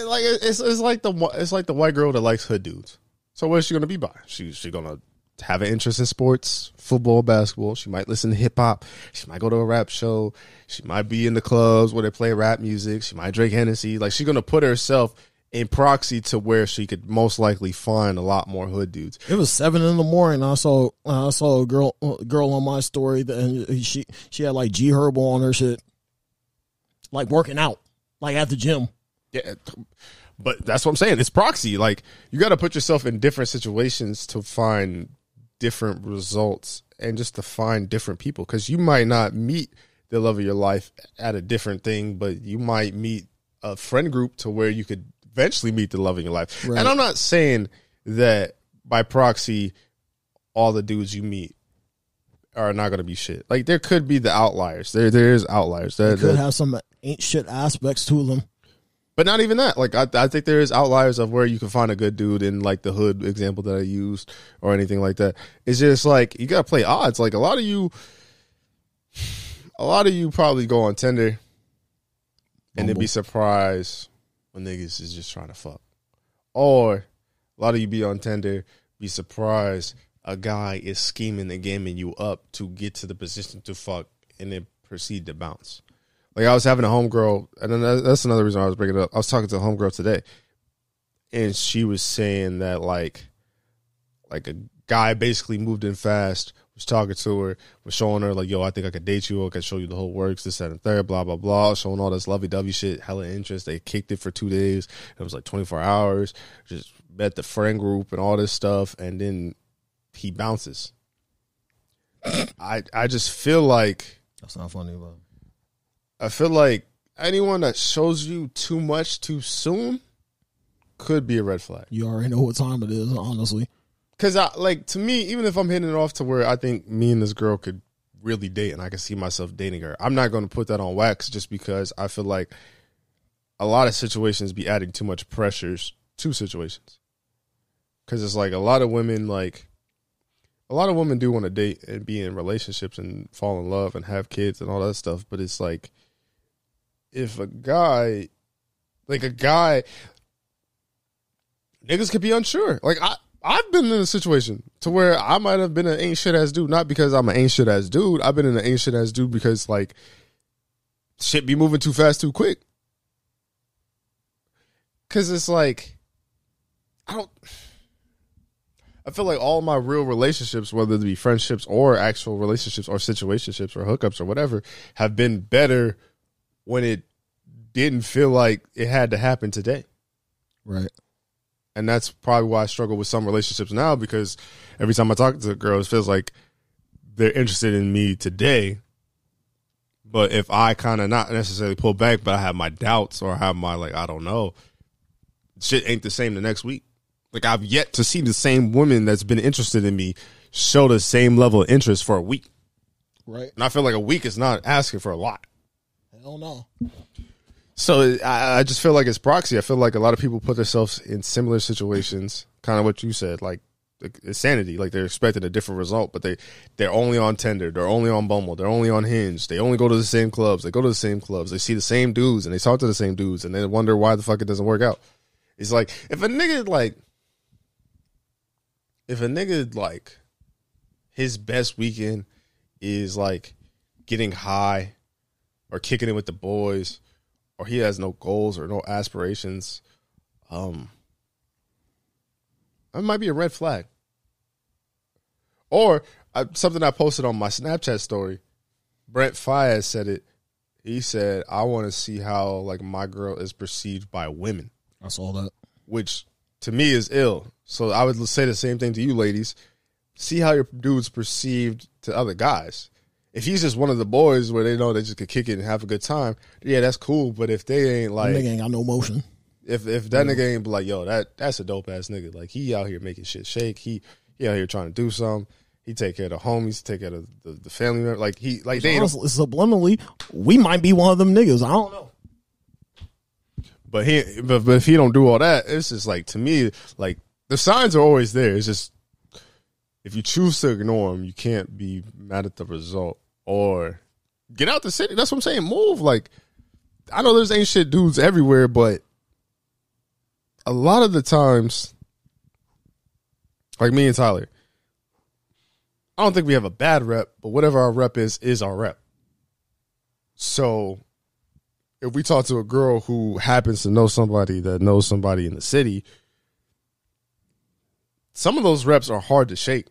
the white girl that likes hood dudes. So what is she going to be by? She going to have an interest in sports, football, basketball. She might listen to hip hop. She might go to a rap show. She might be in the clubs where they play rap music. She might drink Hennessy. Like, she's going to put herself in proxy to where she could most likely find a lot more hood dudes. It was 7 in the morning. I saw a girl on my story that she had like G Herbo on her shit, like working out, like at the gym. Yeah. But that's what I'm saying. It's proxy. Like, you got to put yourself in different situations to find different results and just to find different people, because you might not meet the love of your life at a different thing, but you might meet a friend group to where you could eventually meet the love of your life. Right. And I'm not saying that by proxy all the dudes you meet are not going to be shit. Like, there could be the outliers. There is outliers. They could have some ain't shit aspects to them. But not even that. Like, I think there is outliers of where you can find a good dude in, like, the hood example that I used or anything like that. It's just, like, you got to play odds. Like, a lot of you probably go on Tinder and then be surprised when niggas is just trying to fuck. Or a lot of you be on Tinder, be surprised a guy is scheming and gaming you up to get to the position to fuck and then proceed to bounce. Like, I was having a homegirl, and then that's another reason I was bringing it up. I was talking to a homegirl today, and she was saying that, like a guy basically moved in fast, was talking to her, was showing her, like, yo, I think I could date you, I could show you the whole works, this, that, and third, blah, blah, blah, showing all this lovey-dovey shit, hella interest. They kicked it for 2 days. It was, like, 24 hours. Just met the friend group and all this stuff, and then he bounces. I just feel like... That's not funny, bro. I feel like anyone that shows you too much too soon could be a red flag. You already know what time it is, honestly. Because, to me, even if I'm hitting it off to where I think me and this girl could really date and I can see myself dating her, I'm not going to put that on wax just because I feel like a lot of situations be adding too much pressures to situations. Because it's like a lot of women do want to date and be in relationships and fall in love and have kids and all that stuff. But it's like, if a guy, niggas could be unsure. Like, I've been in a situation to where I might have been an ain't shit ass dude, not because I'm an ain't shit ass dude. I've been in an ain't shit ass dude because, like, shit be moving too fast, too quick. Cause it's like, I feel like all my real relationships, whether it be friendships or actual relationships or situationships or hookups or whatever, have been better when it didn't feel like it had to happen today. Right. And that's probably why I struggle with some relationships now, because every time I talk to a girl, it feels like they're interested in me today. But if I kind of not necessarily pull back, but I have my doubts or I have my, like, I don't know, shit ain't the same the next week. Like, I've yet to see the same woman that's been interested in me show the same level of interest for a week. Right. And I feel like a week is not asking for a lot. Hell no. So I just feel like it's proxy. I feel like a lot of people put themselves in similar situations, kind of what you said, like insanity. Like, they're expecting a different result, but they're only on Tinder. They're only on Bumble. They're only on Hinge. They only go to the same clubs. They go to the same clubs. They see the same dudes, and they talk to the same dudes, and they wonder why the fuck it doesn't work out. It's like, if a nigga, like, his best weekend is, like, getting high or kicking it with the boys, or he has no goals or no aspirations, that might be a red flag. Or something I posted on my Snapchat story, Brent Fias said it. He said, I want to see how like my girl is perceived by women. I saw that. Which to me is ill. So I would say the same thing to you ladies. See how your dude's perceived to other guys. If he's just one of the boys where they know they just could kick it and have a good time, yeah, that's cool. But if they ain't like... that nigga ain't got no emotion. If that nigga ain't like, yo, that's a dope-ass nigga. Like, he out here making shit shake. He out here trying to do something. He take care of the homies, take care of the family members. Like, he... like they honestly, subliminally, we might be one of them niggas. I don't know. But but if he don't do all that, it's just like, to me, like, the signs are always there. It's just, if you choose to ignore them, you can't be mad at the result. Or get out the city. That's what I'm saying. Move. Like, I know there's ain't shit dudes everywhere, but a lot of the times, like me and Tyler, I don't think we have a bad rep, but whatever our rep is our rep. So if we talk to a girl who happens to know somebody that knows somebody in the city, some of those reps are hard to shake.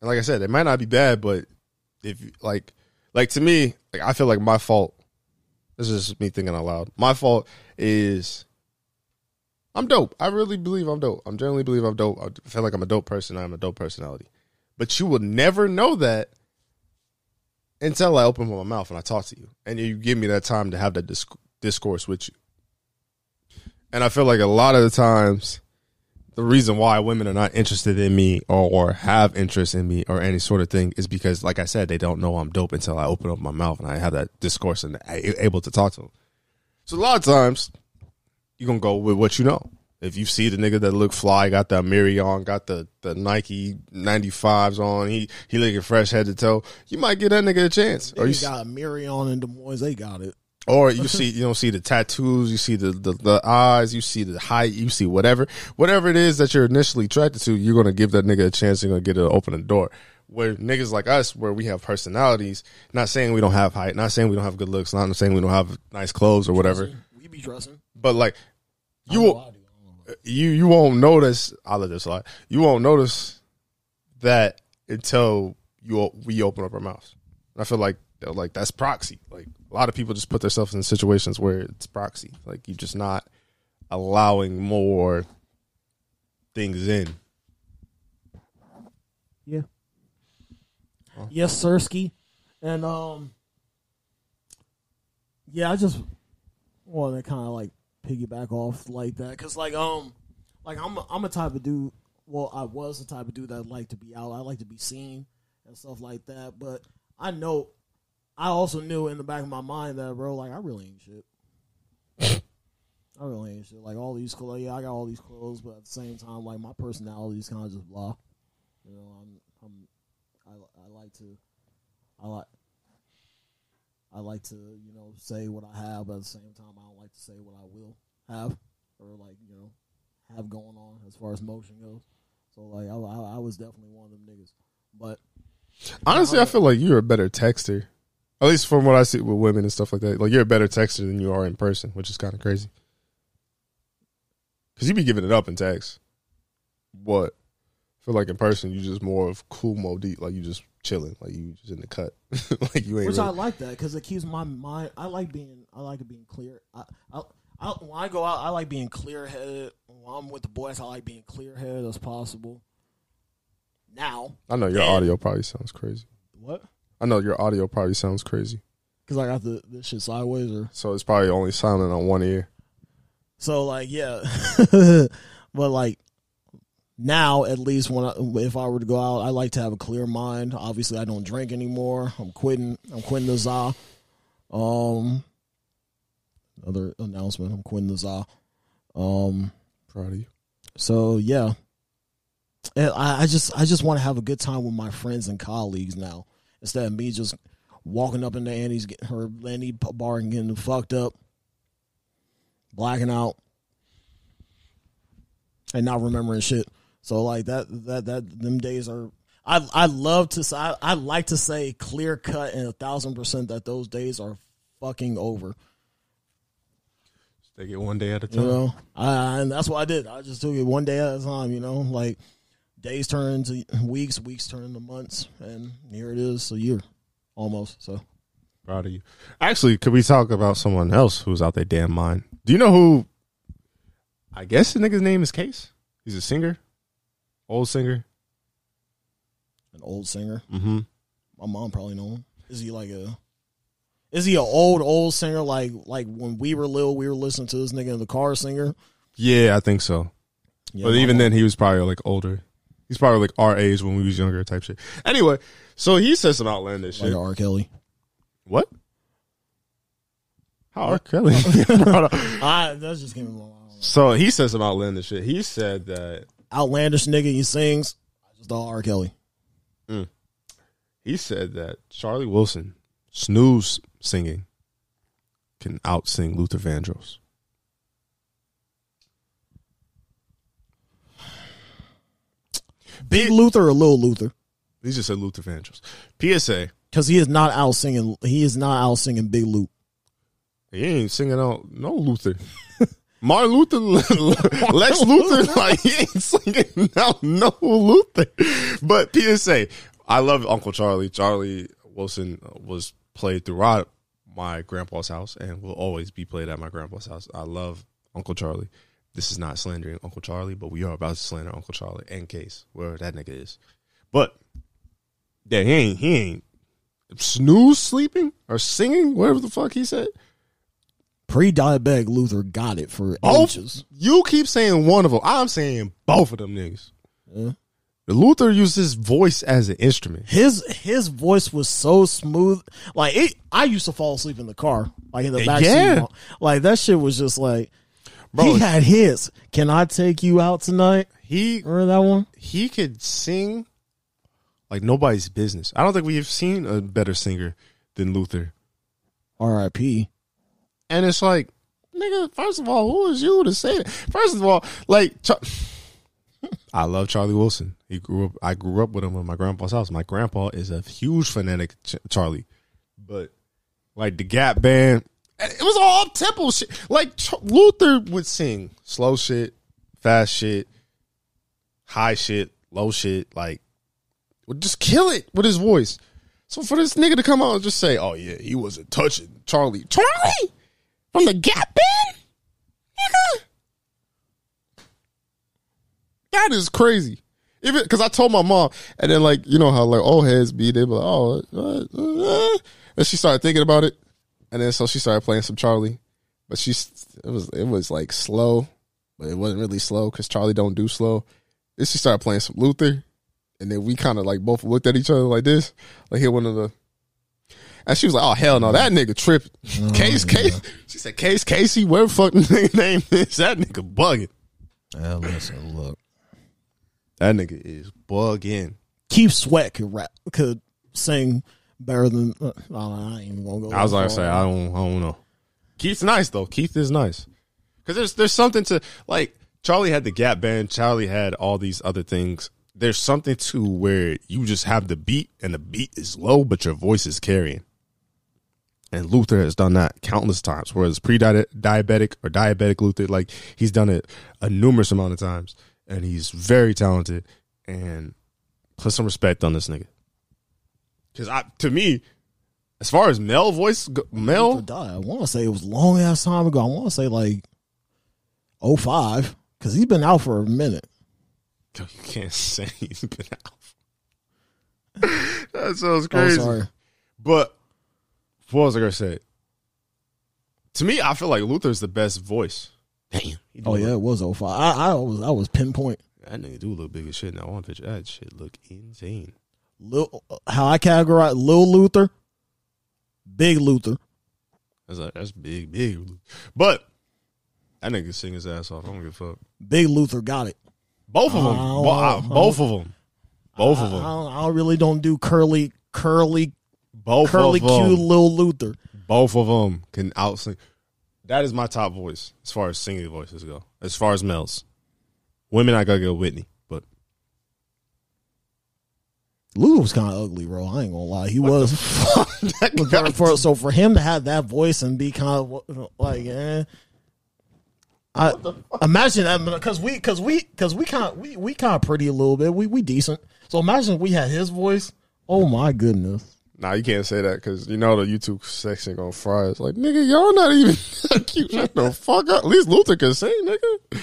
And like I said, they might not be bad, but if like to me, like I feel like my fault, this is just me thinking out loud, my fault is I'm dope. I really believe I'm dope. I generally believe I'm dope. I feel like I'm a dope person. I'm a dope personality. But you will never know that until I open my mouth and I talk to you. And you give me that time to have that discourse with you. And I feel like a lot of the times, the reason why women are not interested in me or have interest in me or any sort of thing is because, like I said, they don't know I'm dope until I open up my mouth and I have that discourse and I'm able to talk to them. So a lot of times, you're going to go with what you know. If you see the nigga that look fly, got the Amiri on, got the Nike 95s on, he looking fresh head to toe, you might give that nigga a chance. Or you got Amiri on in Des Moines, they got it. Or you see, you don't see the tattoos, you see the eyes, you see the height, you see whatever it is that you're initially attracted to, you're gonna give that nigga a chance. You're gonna get to open the door. Where niggas like us, where we have personalities, not saying we don't have height, not saying we don't have good looks, not saying we don't have nice clothes or whatever. We be dressing, but like you won't notice. I love this a lot. You won't notice that until we open up our mouths. And I feel like that's proxy. Like a lot of people just put themselves in situations where it's proxy. Like you're just not allowing more things in. Yeah. Huh? Yes, Sirski. And yeah, I just want to kind of like piggyback off like that, cause like I'm a type of dude. Well, I was the type of dude that liked to be out. I like to be seen and stuff like that. But I know. I also knew in the back of my mind that, bro, like, I really ain't shit. I really ain't shit. Like, all these clothes, yeah, I got all these clothes, but at the same time, like, my personality is kind of just blah. You know, I like to, you know, say what I have, but at the same time, I don't like to say what I will have, or, like, you know, have going on as far as motion goes. So, like, I was definitely one of them niggas. But honestly, I feel like you're a better texter. At least from what I see with women and stuff like that. Like, you're a better texter than you are in person, which is kind of crazy. Because you be giving it up in text. But I feel like in person, you just more of cool mode deep. Like, you just chilling. Like, you just in the cut. Like, you ain't which really. I like that, because it keeps my mind. I like being clear. When I go out, I like being clear-headed. When I'm with the boys, I like being clear-headed as possible. Now. I know your audio probably sounds crazy. What? I know your audio probably sounds crazy. Because I got this shit sideways. So it's probably only sounding on one ear. So, like, yeah. But, like, now, at least, if I were to go out, I like to have a clear mind. Obviously, I don't drink anymore. I'm quitting the ZA. Another announcement. I'm quitting the ZA. Proud of you. So, yeah. And I just want to have a good time with my friends and colleagues now. Instead of me just walking up into Annie's, her Landy bar and getting fucked up, blacking out, and not remembering shit. So like that, them days are. I like to say clear cut and 1,000% that those days are fucking over. Take it one day at a time. You know, and that's what I did. I just took it one day at a time, you know, like days turn to weeks, weeks turn to months, and here it is a year almost. So proud of you. Actually, could we talk about someone else who's out their damn mind? Do you know who? I guess the nigga's name is Case. He's a singer, old singer. An old singer? Mm-hmm. My mom probably know him. Is he like a... Is he an old singer? Like when we were little, we were listening to this nigga in the car singer? Yeah, I think so. Yeah, but even then, he was probably like older. He's probably like our age when we was younger type shit. Anyway, so he says some outlandish shit. Like R. Kelly. What? How R. Kelly? That's just giving me a lot. So he says some outlandish shit. He said that... Outlandish nigga, he sings. I just thought R. Kelly. Mm. He said that Charlie Wilson, Snooze singing, can out-sing Luther Vandross. Big Luther or Lil Luther? He just said Luther Vandross. PSA. Because he is not out-singing. He is not out-singing Big Luke. He ain't singing out no Luther. Martin Luther, Lex Luthor, like he ain't singing out no Luther. But PSA, I love Uncle Charlie. Charlie Wilson was played throughout my grandpa's house and will always be played at my grandpa's house. I love Uncle Charlie. This is not slandering Uncle Charlie, but we are about to slander Uncle Charlie and Case, wherever that nigga is. But yeah, he ain't snooze sleeping or singing, whatever the fuck he said. Pre-diabetic Luther got it for ages. You keep saying one of them. I'm saying both of them niggas. Yeah. Luther used his voice as an instrument. His voice was so smooth. Like I used to fall asleep in the car, like in the backseat. Yeah. Like that shit was just like, bro, he had his "Can I Take You Out Tonight?" He remember that one? He could sing like nobody's business. I don't think we've seen a better singer than Luther. R.I.P. And it's like, nigga, first of all, who is you to say that? First of all, like, I love Charlie Wilson. I grew up with him in my grandpa's house. My grandpa is a huge fanatic Charlie. But, like, the Gap Band, it was all up-tempo shit. Like, Luther would sing slow shit, fast shit, high shit, low shit. Like, would just kill it with his voice. So for this nigga to come out and just say, oh, yeah, he wasn't touching Charlie. Charlie? From the Gap Band? Nigga. That is crazy. Even because I told my mom, and then, like, you know how, like, old heads be, they be like, oh, and she started thinking about it, and then so she started playing some Charlie, but it was like slow, but it wasn't really slow because Charlie don't do slow. Then she started playing some Luther, and then we kind of, like, both looked at each other like this, like, hit one of the... And she was like, oh, hell no, that nigga tripping. Oh, Case. She said, Case, Casey, where the fuck the nigga name is? That nigga bugging. Yeah, listen, look. That nigga is bugging. Keith Sweat could sing better than, I ain't even going to go. I was like, I don't know. Keith's nice, though. Keith is nice. Because there's something to, like, Charlie had the Gap Band. Charlie had all these other things. There's something to where you just have the beat, and the beat is low, but your voice is carrying. And Luther has done that countless times, whereas pre-diabetic or diabetic Luther, like, he's done it a numerous amount of times, and he's very talented, and put some respect on this nigga. Because to me, as far as male voice, I want to say it was long ass time ago. I want to say like 05, because he's been out for a minute. You can't say he's been out. That sounds crazy. Oh, sorry. But what was I gonna say? To me, I feel like Luther's the best voice. Damn. Oh yeah, it was 05. I was pinpoint. That nigga do look big as shit. Now one picture, that shit look insane. How I categorize Lil Luther, Big Luther. That's big Luther. But that nigga sing his ass off. I don't give a fuck. Big Luther got it. Both of them. Both of them. I really don't do curly Q Lil Luther. Both of them can out-sing. That is my top voice as far as singing voices go. As far as males. Women, I gotta go Whitney, but Luther was kind of ugly, bro. I ain't gonna lie. He was. So for him to have that voice and be kind of like, eh. I imagine that because we kind of pretty a little bit. We decent. So imagine if we had his voice. Oh my goodness. Nah, you can't say that because you know the YouTube section gonna fry. It's like, nigga, y'all not even cute. Shut the fuck up. At least Luther can sing, nigga.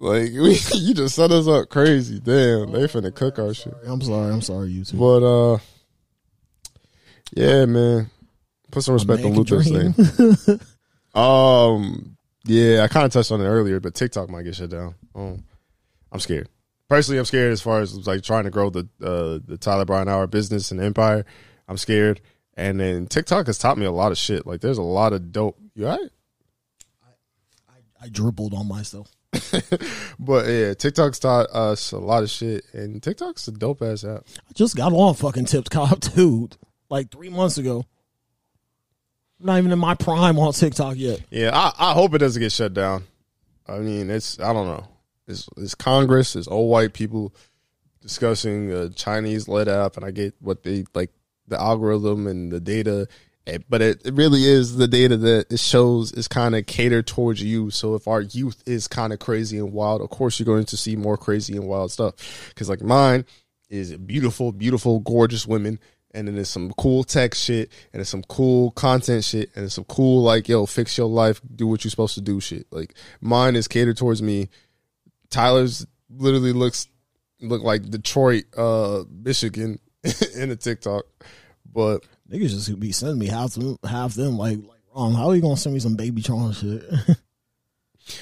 Like you just set us up crazy. Damn, they finna cook our shit. I'm sorry, YouTube. But yeah, man, put some respect on Luther's thing. Yeah, I kind of touched on it earlier, but TikTok might get shut down. I'm scared. Personally, I'm scared as far as like trying to grow the Tyler Bryan Hour business and empire. I'm scared. And then TikTok has taught me a lot of shit. Like there's a lot of dope. You all right? I dribbled on myself. But yeah, TikTok's taught us a lot of shit, and TikTok's a dope ass app. I just got on fucking TikTok, dude, like 3 months ago. I'm not even in my prime on TikTok yet. Yeah, I hope it doesn't get shut down. I mean, I don't know. It's Congress, it's old white people discussing a Chinese-led app, and I get what they like, the algorithm and the data, but it really is the data that it shows is kind of catered towards you. So if our youth is kind of crazy and wild, of course you're going to see more crazy and wild stuff. Because like mine is beautiful, beautiful, gorgeous women. And then there's some cool tech shit, and there's some cool content shit, and there's some cool, like, yo, fix your life, do what you're supposed to do shit. Like, mine is catered towards me. Tyler's literally look like Detroit, Michigan in a TikTok. But niggas just be sending me half them, like, how are you going to send me some Baby Tron shit?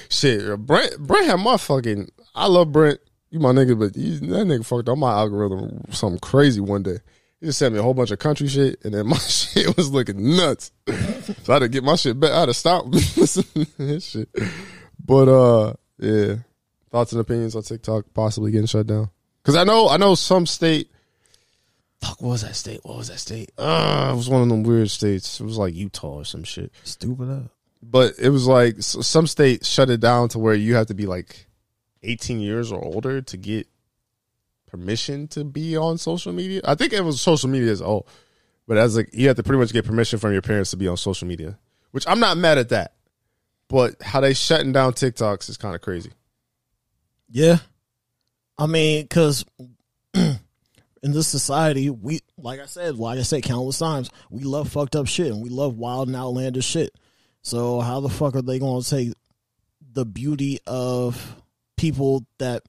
Shit, Brent had my fucking, I love Brent. You my nigga, but that nigga fucked up my algorithm something crazy one day. He just sent me a whole bunch of country shit, and then my shit was looking nuts. So I had to get my shit back. I had to stop listening to his shit. But, yeah, thoughts and opinions on TikTok possibly getting shut down. Because I know some state. Fuck, what was that state? It was one of them weird states. It was like Utah or some shit. Stupid up. But it was like some state shut it down to where you have to be like 18 years or older to get permission to be on social media. I think it was social media as a whole, but as like you have to pretty much get permission from your parents to be on social media, which I'm not mad at that, but how they shutting down TikToks is kind of crazy. Yeah, I mean, because in this society, we like I said countless times, we love fucked up shit and we love wild and outlandish shit. So how the fuck are they gonna take the beauty of people that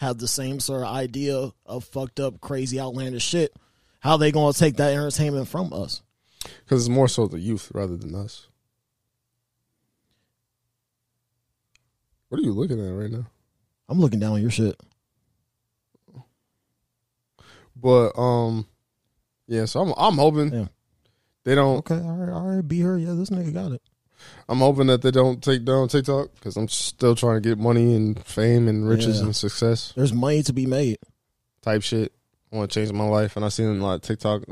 have the same sort of idea of fucked up, crazy, outlandish shit? How they gonna take that entertainment from us? Because it's more so the youth rather than us. What are you looking at right now? I'm looking down on your shit. But yeah. So I'm hoping they don't. Okay, all right, be her. Yeah, this nigga got it. I'm hoping that they don't take down TikTok because I'm still trying to get money and fame and riches and success. There's money to be made. Type shit. I want to change my life, and I've seen a lot of TikTok.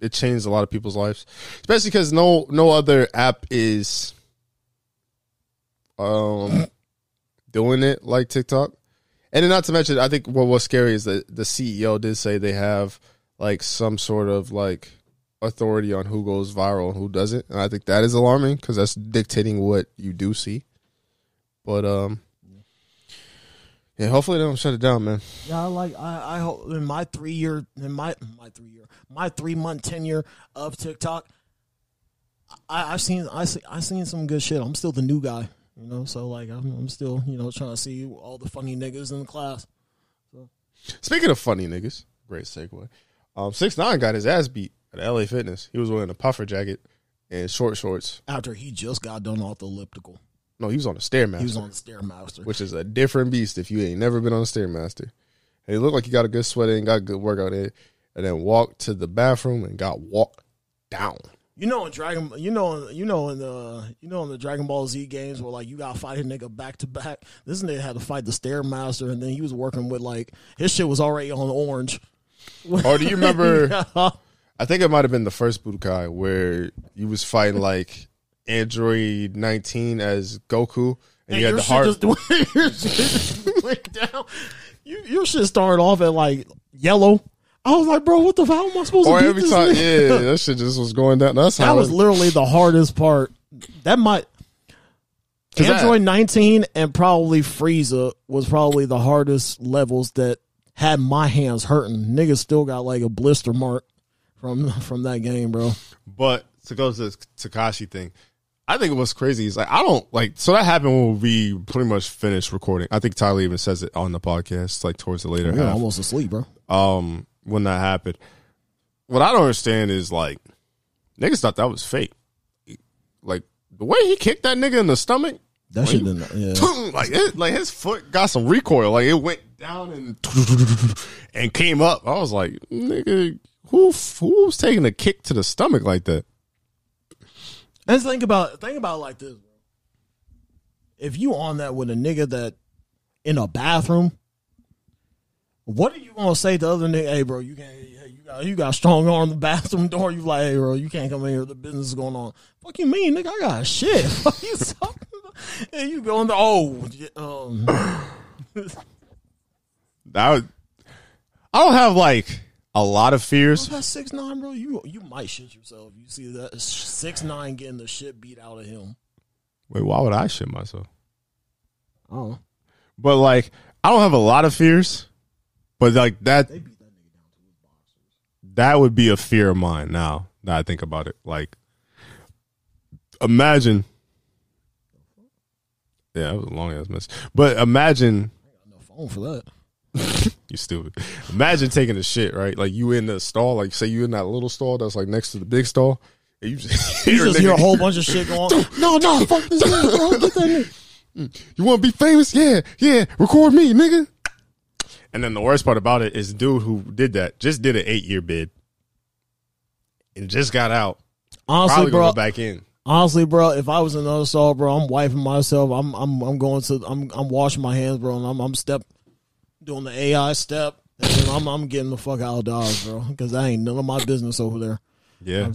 It changed a lot of people's lives, especially because no other app is doing it like TikTok. And then not to mention, I think what was scary is that the CEO did say they have like some sort of like authority on who goes viral and who doesn't, and I think that is alarming because that's dictating what you do see. But yeah, hopefully they don't shut it down, man. Yeah, I hope in my 3 year, my 3 month tenure of TikTok, I've seen some good shit. I'm still the new guy, you know. So like I'm still, you know, trying to see all the funny niggas in the class. So. Speaking of funny niggas, great segue. 6ix9ine got his ass beat. LA Fitness. He was wearing a puffer jacket and short shorts. After he just got done off the elliptical. No, he was on the Stairmaster. Which is a different beast if you ain't never been on the Stairmaster. And he looked like he got a good sweat in, got a good workout in, and then walked to the bathroom and got walked down. You know in Dragon, in the Dragon Ball Z games where like you gotta fight a nigga back to back. This nigga had to fight the Stairmaster, and then he was working with like his shit was already on orange. Or do you remember I think it might have been the first Budokai where you was fighting like Android 19 as Goku, and you had the heart. Just went down. Your shit started off at like yellow. I was like, bro, what the fuck? How am I supposed to do this? Time, yeah, that shit just was going down. That's that how was literally the hardest part. That might Android 19 and probably Frieza was probably the hardest levels that had my hands hurting. Niggas still got like a blister mark from that game, bro. But to go to the Takashi thing, I think what's crazy is like I don't like so that happened when we pretty much finished recording. I think Tyler even says it on the podcast, like towards the later half. Almost asleep, bro. When that happened, what I don't understand is like niggas thought that was fake. Like the way he kicked that nigga in the stomach, that shit didn't. Yeah. Like his foot got some recoil. Like it went down and came up. I was like, nigga, who's taking a kick to the stomach like that? Let's think about it like this. If you on that with a nigga that in a bathroom. What are you gonna say to the other nigga? Hey, bro, you can't. You got strong arm the bathroom door. You like, hey, bro, you can't come in here. The business is going on. Fuck you, mean, nigga. I got shit. Fuck you talking about? And you going to I don't have like a lot of fears. That 6'9", bro. You might shit yourself. You see that 6'9" getting the shit beat out of him. Wait, why would I shit myself? Oh, but like I don't have a lot of fears. But like that would be a fear of mine now that I think about it. Like, imagine, yeah, that was a long ass mess. But imagine, I got no phone for that. You stupid. Imagine taking a shit, right? Like you in the stall, like say you in that little stall that's like next to the big stall, and you just hear a whole bunch of shit going on. No, fuck this nigga, bro, get that nigga. You want to be famous? Yeah. Record me, nigga. And then the worst part about it is dude who did that just did an 8-year bid and just got out. Honestly, probably bro, go back in. Honestly, bro, if I was in another stall, bro, I'm wiping myself. I'm washing my hands, bro, and I'm doing the AI step. And then I'm getting the fuck out of Dodge, bro, because that ain't none of my business over there. Yeah.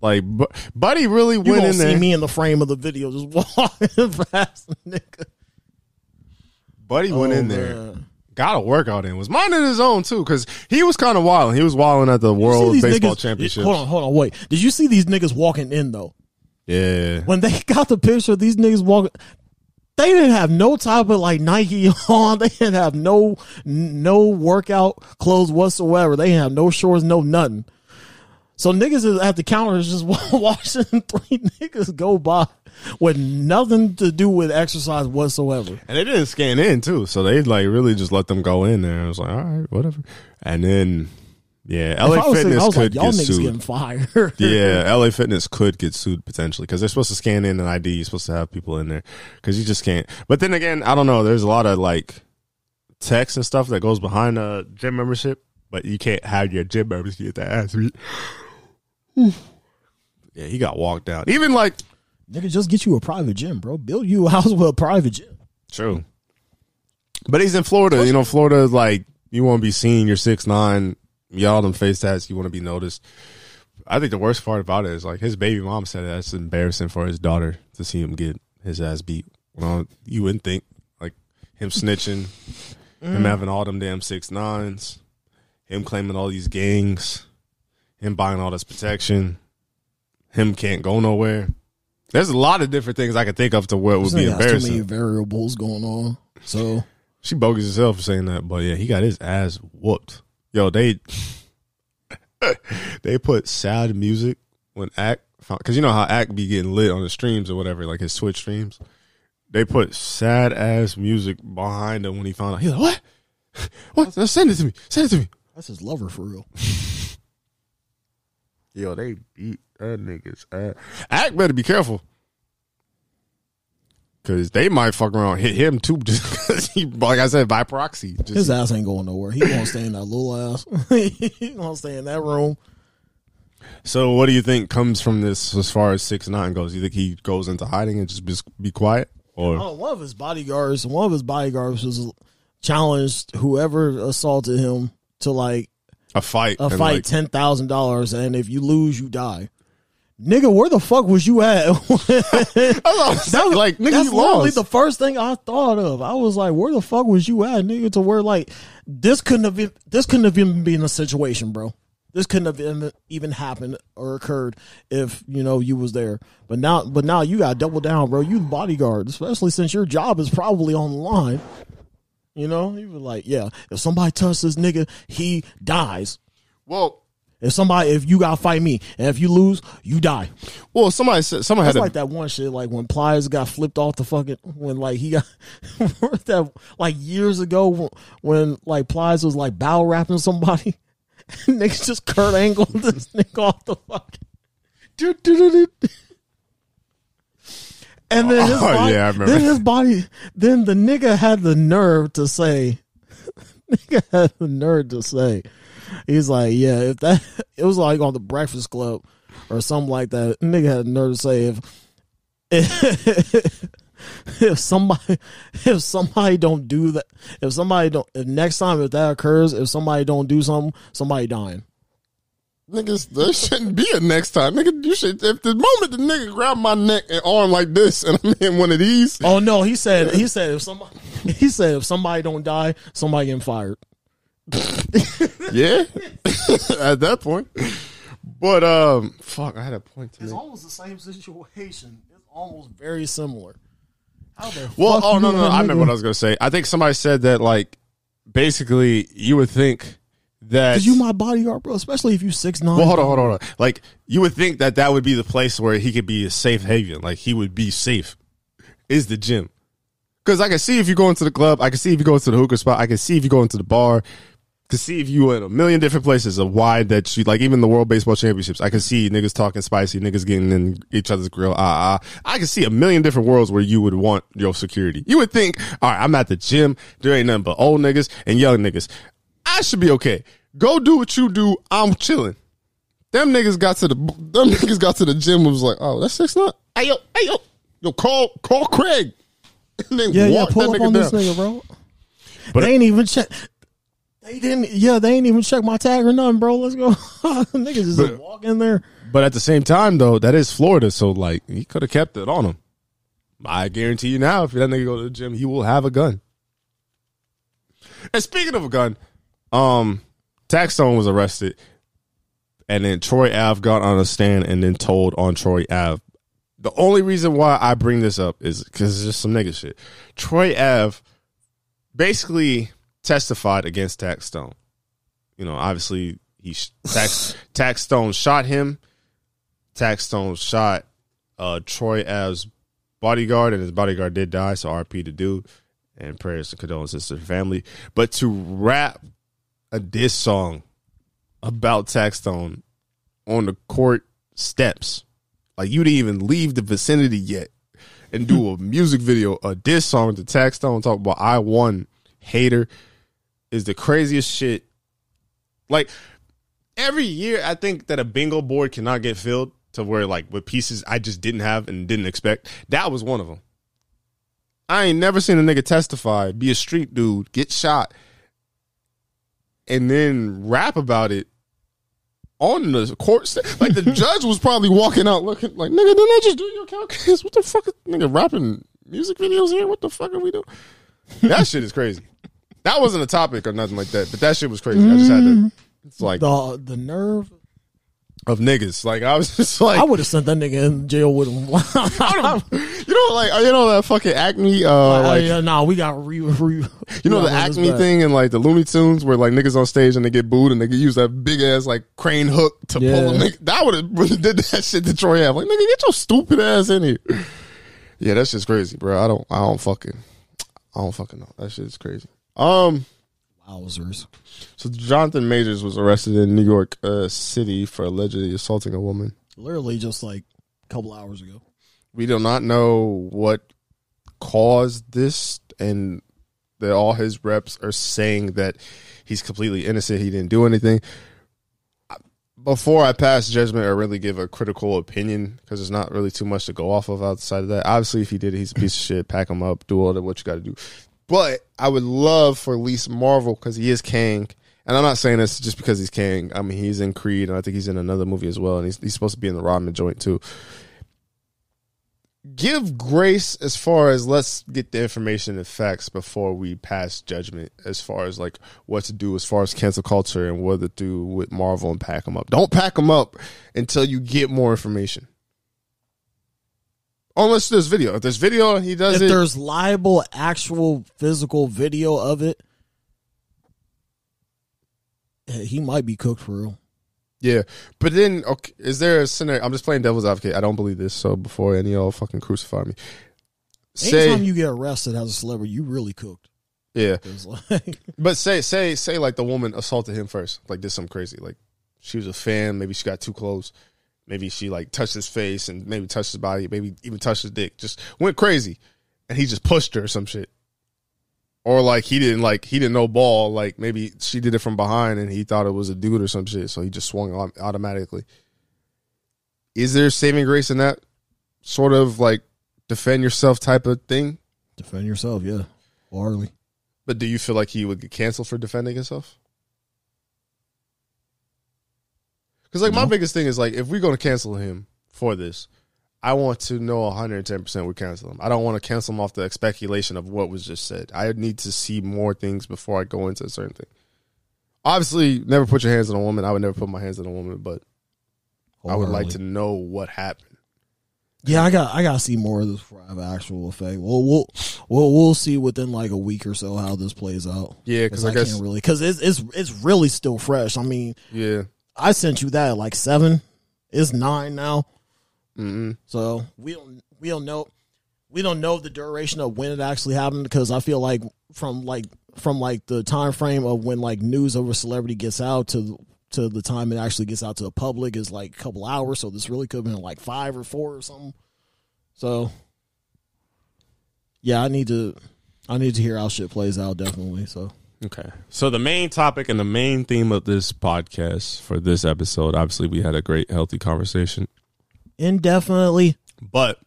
Like, buddy really went in there. You gonna see me in the frame of the video just walking past the nigga. Buddy went in there, man. Got a workout in. Was minding his own too, because he was kind of wilding. He was wilding at the World Baseball Championships. Hold on, wait. Did you see these niggas walking in though? Yeah. When they got the picture of these niggas walking, they didn't have no type of like Nike on. They didn't have no workout clothes whatsoever. They didn't have no shorts, no nothing. So niggas at the counter is just watching three niggas go by with nothing to do with exercise whatsoever. And they didn't scan in too, so they like really just let them go in there. I was like, all right, whatever. And then, yeah, LA Fitness could get sued. Getting fired. Yeah, LA Fitness could get sued potentially because they're supposed to scan in an ID. You're supposed to have people in there because you just can't. But then again, I don't know. There's a lot of like text and stuff that goes behind a gym membership, but you can't have your gym membership at that ass beat. Yeah, he got walked out. Even like, nigga, just get you a private gym, bro. Build you a house with a private gym. True, but he's in Florida. You know, Florida is like you want to be seen. You're 6'9". Y'all them face tats. You want to be noticed. I think the worst part about it is like his baby mom said that's embarrassing for his daughter to see him get his ass beat. Well, you wouldn't think like him snitching, him having all them damn 6'9s, him claiming all these gangs. Him buying all this protection. Him can't go nowhere. There's a lot of different things I could think of to what would be embarrassing. Too many variables going on. So she bogus herself for saying that, but yeah, he got his ass whooped. Yo, they put sad music when Act, because you know how Act be getting lit on the streams or whatever, like his Twitch streams. They put sad ass music behind him when he found out. He's like, what? What? No, send it to me. That's his lover for real. Yo, they beat that nigga's ass. Act better be careful. Because they might fuck around hit him too. Just because he, like I said, by proxy. Just. His ass ain't going nowhere. He gonna stay in that little ass. He gonna stay in that room. So what do you think comes from this as far as 6'9 goes? You think he goes into hiding and just be quiet? Or One of his bodyguards was challenged whoever assaulted him to like, A fight, $10,000, and if you lose, you die. nigga, where the fuck was you at? Like, nigga, that's you literally lost. The first thing I thought of. I was like, where the fuck was you at, nigga? To where like this couldn't have even been a situation, bro. This couldn't have even happened or occurred if, you know, you was there. But now you gotta double down, bro. You the bodyguard, especially since your job is probably on the line. You know, you were like, yeah, if somebody touches this nigga, he dies. Well, if you gotta fight me, and if you lose, you die. Well, somebody had like that one shit, like when Pliers got flipped off the fucking when like he got that like years ago when like Pliers was like battle rapping somebody. Niggas just Kurt Angle this nigga off the fucking and then his body, yeah, I remember. Then the nigga had the nerve to say, he's like, yeah, if that, it was like on the Breakfast Club or something like that. Nigga had the nerve to say if somebody don't do that, if somebody don't do something, somebody dying. Niggas, there shouldn't be a next time. Nigga, you should, if the moment the nigga grabbed my neck and arm like this and I'm in one of these. Oh no, he said if somebody don't die, somebody getting fired. Yeah. At that point. But fuck, I had a point to make. It's almost the same situation. It's almost very similar. How the well, fuck oh no, no, I remember what I was gonna say. I think somebody said that like basically you would think that because you my bodyguard, bro, especially if you 6'9". Well, hold on. Like you would think that would be the place where he could be a safe haven. Like he would be safe. Is the gym. Because I can see if you go into the club, I can see if you go into the hookah spot, I can see if you go into the bar, to see if you in a million different places of why that you like even the World Baseball Championships, I can see niggas talking spicy, niggas getting in each other's grill. I can see a million different worlds where you would want your security. You would think, all right, I'm at the gym, there ain't nothing but old niggas and young niggas. I should be okay. Go do what you do. I'm chilling. Them niggas got to the gym and was like, oh, that's 6'9". Hey yo, call Craig. And then yeah, pull up on this nigga, bro. But they ain't even check. They didn't even check my tag or nothing, bro. Let's go. Niggas just walk in there. But at the same time, though, that is Florida, so like he could have kept it on him. I guarantee you now, if that nigga go to the gym, he will have a gun. And speaking of a gun, Taxstone was arrested, and then Troy Av got on a stand and then told on Troy Av. The only reason why I bring this up is because it's just some nigga shit. Troy Av basically testified against Taxstone. You know, obviously, Taxstone shot him. Taxstone shot Troy Av's bodyguard, and his bodyguard did die, so RP to dude. And prayers and condolences to the family. But to rap a diss song about Taxstone on the court steps. Like, you didn't even leave the vicinity yet and do a music video, a diss song to Taxstone, talk about I won, hater, is the craziest shit. Like, every year I think that a bingo board cannot get filled to where, like, with pieces I just didn't have and didn't expect. That was one of them. I ain't never seen a nigga testify, be a street dude, get shot, and then rap about it on the court stand. Like, the judge was probably walking out looking like, nigga, didn't I just do your calculus? What the fuck is nigga rapping music videos here? What the fuck are we doing? That shit is crazy. That wasn't a topic or nothing like that, but that shit was crazy. I just had to, it's like the nerve of niggas. Like, I was just like, I would have sent that nigga in jail with him. You know that fucking Acme we got you know the Acme thing and like the Looney Tunes where like niggas on stage and they get booed and they use that big ass like crane hook to pull a nigga. That would have really did that shit to Troy Ave. Like, nigga, get your stupid ass in here. Yeah, that's just crazy, bro. I don't fucking know. That shit is crazy. Wowzers. So Jonathan Majors was arrested in New York City for allegedly assaulting a woman. Literally just like a couple hours ago. We do not know what caused this, and that all his reps are saying that he's completely innocent. He didn't do anything. Before I pass judgment or really give a critical opinion, because there's not really too much to go off of outside of that. Obviously, if he did it, he's a piece of shit. Pack him up. Do all that what you got to do. But I would love for at least Marvel, because he is Kang, And I'm not saying this just because he's Kang. I mean, he's in Creed, and I think he's in another movie as well, and he's supposed to be in the Rodman joint too. Give grace as far as let's get the information and facts before we pass judgment as far as like what to do as far as cancel culture and what to do with Marvel and pack them up. Don't pack them up until you get more information. Unless there's video. If there's video and he does it. If there's liable, actual, physical video of it, he might be cooked for real. Yeah, but then, okay, is there a scenario? I'm just playing devil's advocate. I don't believe this, so before any of y'all fucking crucify me. Anytime you get arrested as a celebrity, you really cooked. Yeah. Like, but say like the woman assaulted him first, like did something crazy. Like she was a fan, maybe she got too close. Maybe she like touched his face and maybe touched his body, maybe even touched his dick. Just went crazy. And he just pushed her or some shit. Or like he didn't know ball, like maybe she did it from behind and he thought it was a dude or some shit, so he just swung automatically. Is there saving grace in that sort of like defend yourself type of thing? Defend yourself, yeah. Barley. But do you feel like he would get canceled for defending himself? Because like my biggest thing is like if we're going to cancel him for this, I want to know 110% we cancel him. I don't want to cancel him off the speculation of what was just said. I need to see more things before I go into a certain thing. Obviously, never put your hands on a woman. I would never put my hands on a woman, but I would like to know what happened. Yeah, I got to see more of this before I have an actual effect. Well, we'll see within like a week or so how this plays out. Yeah, because I guess can't really, because it's really still fresh. I mean, yeah, I sent you that at like 7. It's 9 now. Mm-hmm. So we don't know the duration of when it actually happened, because I feel like from the time frame of when like news of a celebrity gets out to the time it actually gets out to the public is like a couple hours. So this really could have been like 5 or 4 or something. So yeah, I need to hear how shit plays out, definitely. So okay, so the main topic and the main theme of this podcast for this episode, obviously we had a great healthy conversation. Indefinitely, but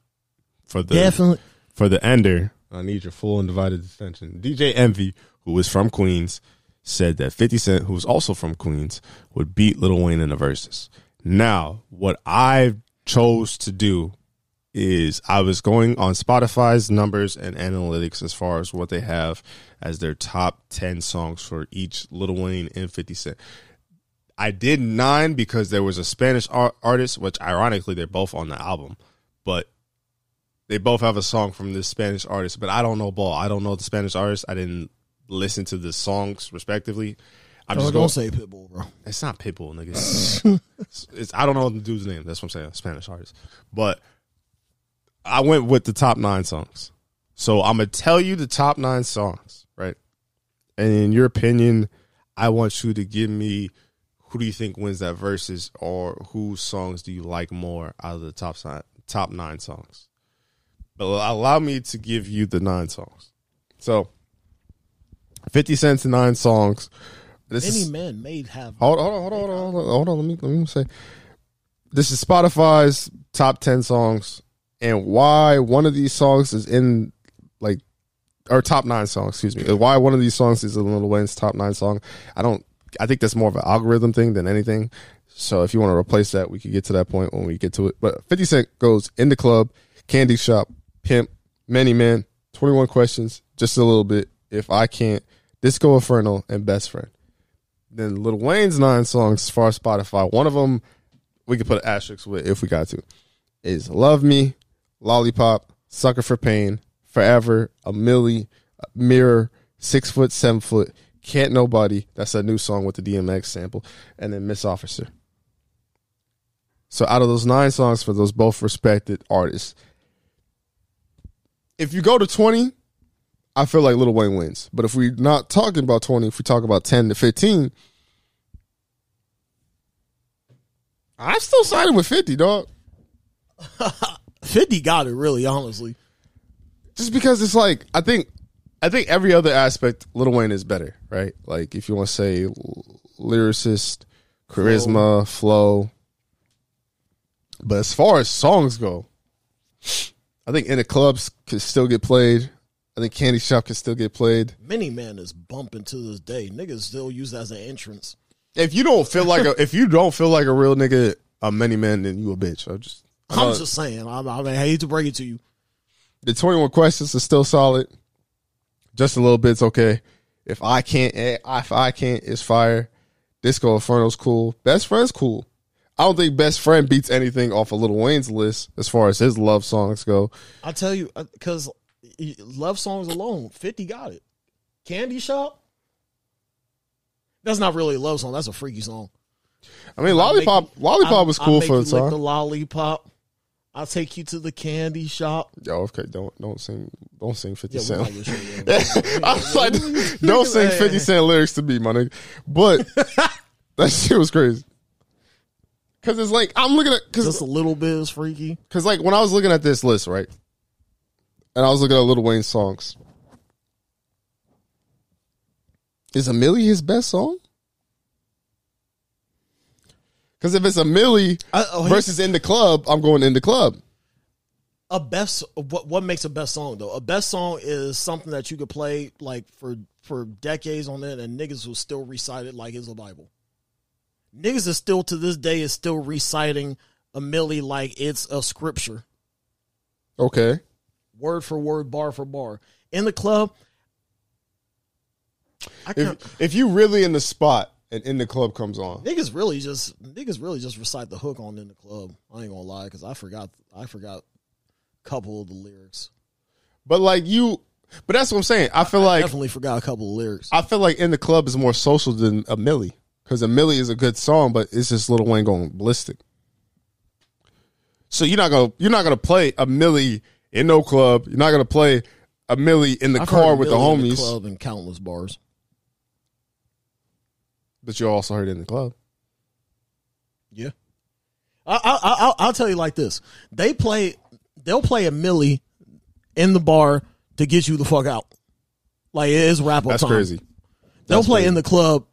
for the ender, I need your full and divided attention. DJ Envy, who is from Queens, said that 50 Cent, who is also from Queens, would beat Lil Wayne in the verses. Now, what I chose to do is I was going on Spotify's numbers and analytics as far as what they have as their top 10 songs for each Lil Wayne and 50 Cent. I did 9 because there was a Spanish artist, which ironically they're both on the album, but they both have a song from this Spanish artist. But I don't know ball. I don't know the Spanish artist. I didn't listen to the songs respectively. I'm just don't say Pitbull, bro. It's not Pitbull, nigga. I don't know the dude's name. That's what I'm saying. Spanish artist. But I went with the top 9 songs. So I'm gonna tell you the top 9 songs, right? And in your opinion, I want you to give me. Who do you think wins that versus, or whose songs do you like more out of the top 9 songs? But allow me to give you the 9 songs. So, 50 Cent's 9 songs. Many men may have. Hold on. Let me say. This is Spotify's top 10 songs, and why one of these songs is in like or top 9 songs. Excuse me. Why one of these songs is in Lil Wayne's top 9 song? I think that's more of an algorithm thing than anything. So if you want to replace that, we could get to that point when we get to it. But 50 Cent goes In the Club, Candy Shop, Pimp, Many Men, 21 Questions, Just a Little Bit, If I Can't, Disco Inferno, and Best Friend. Then Lil Wayne's 9 songs as far as Spotify. One of them we could put an asterisk with if we got to. Is Love Me, Lollipop, Sucker for Pain, Forever, A Millie, Mirror, 6 Foot, 7 Foot, Can't Nobody, that's a new song with the DMX sample, and then Miss Officer. So out of those 9 songs for those both respected artists, if you go to 20, I feel like Lil Wayne wins. But if we're not talking about 20, if we talk about 10 to 15, I'm still siding with 50, dog. 50 got it, really, honestly. Just because it's like, I think every other aspect, Lil Wayne is better, right? Like, if you want to say lyricist, charisma, flow. But as far as songs go, I think In the Clubs could still get played. I think Candy Shop can still get played. Mini Man is bumping to this day. Niggas still use that as an entrance. If you don't feel like a, if you don't feel like a real nigga, a Mini Man, then you a bitch. I'm just saying. I hate to break it to you. The 21 questions is still solid. Just a little bit's okay. If I can't, it's fire. Disco Inferno's cool. Best Friend's cool. I don't think Best Friend beats anything off of Lil Wayne's list as far as his love songs go. I tell you, because love songs alone, 50 got it. Candy Shop? That's not really a love song. That's a freaky song. I mean, Lollipop was cool for the time. I make you lick the lollipop. I'll take you to the candy shop. Yo, okay, don't sing 50 Cent. I was like, don't sing 50 Cent lyrics to me, my nigga. But that shit was crazy. Cause it's like I'm looking at just a little bit is freaky. Cause like when I was looking at this list, right, and I was looking at Lil Wayne's songs, is a Millie his best song? Because if it's a Millie versus In the Club, I'm going In the Club. A best, what makes a best song though? A best song is something that you could play like for decades on end, and niggas will still recite it like it's a Bible. Niggas is still to this day is still reciting a Millie like it's a scripture. Okay, word for word, bar for bar. In the Club, I can't. If you really in the spot. And In the Club comes on. Niggas really just recite the hook on In the Club. I ain't gonna lie, because I forgot a couple of the lyrics. But that's what I'm saying. I definitely forgot a couple of lyrics. I feel like In the Club is more social than a Millie, because a Millie is a good song, but it's just Lil Wayne going ballistic. So you're not gonna play a Millie in no club. You're not gonna play a Millie in the car with the homies. In the club and countless bars. But you also heard it in the club. Yeah. I'll tell you like this. They'll play a Millie in the bar to get you the fuck out. Like, it is wrap-up time. That's crazy. They'll play In the Club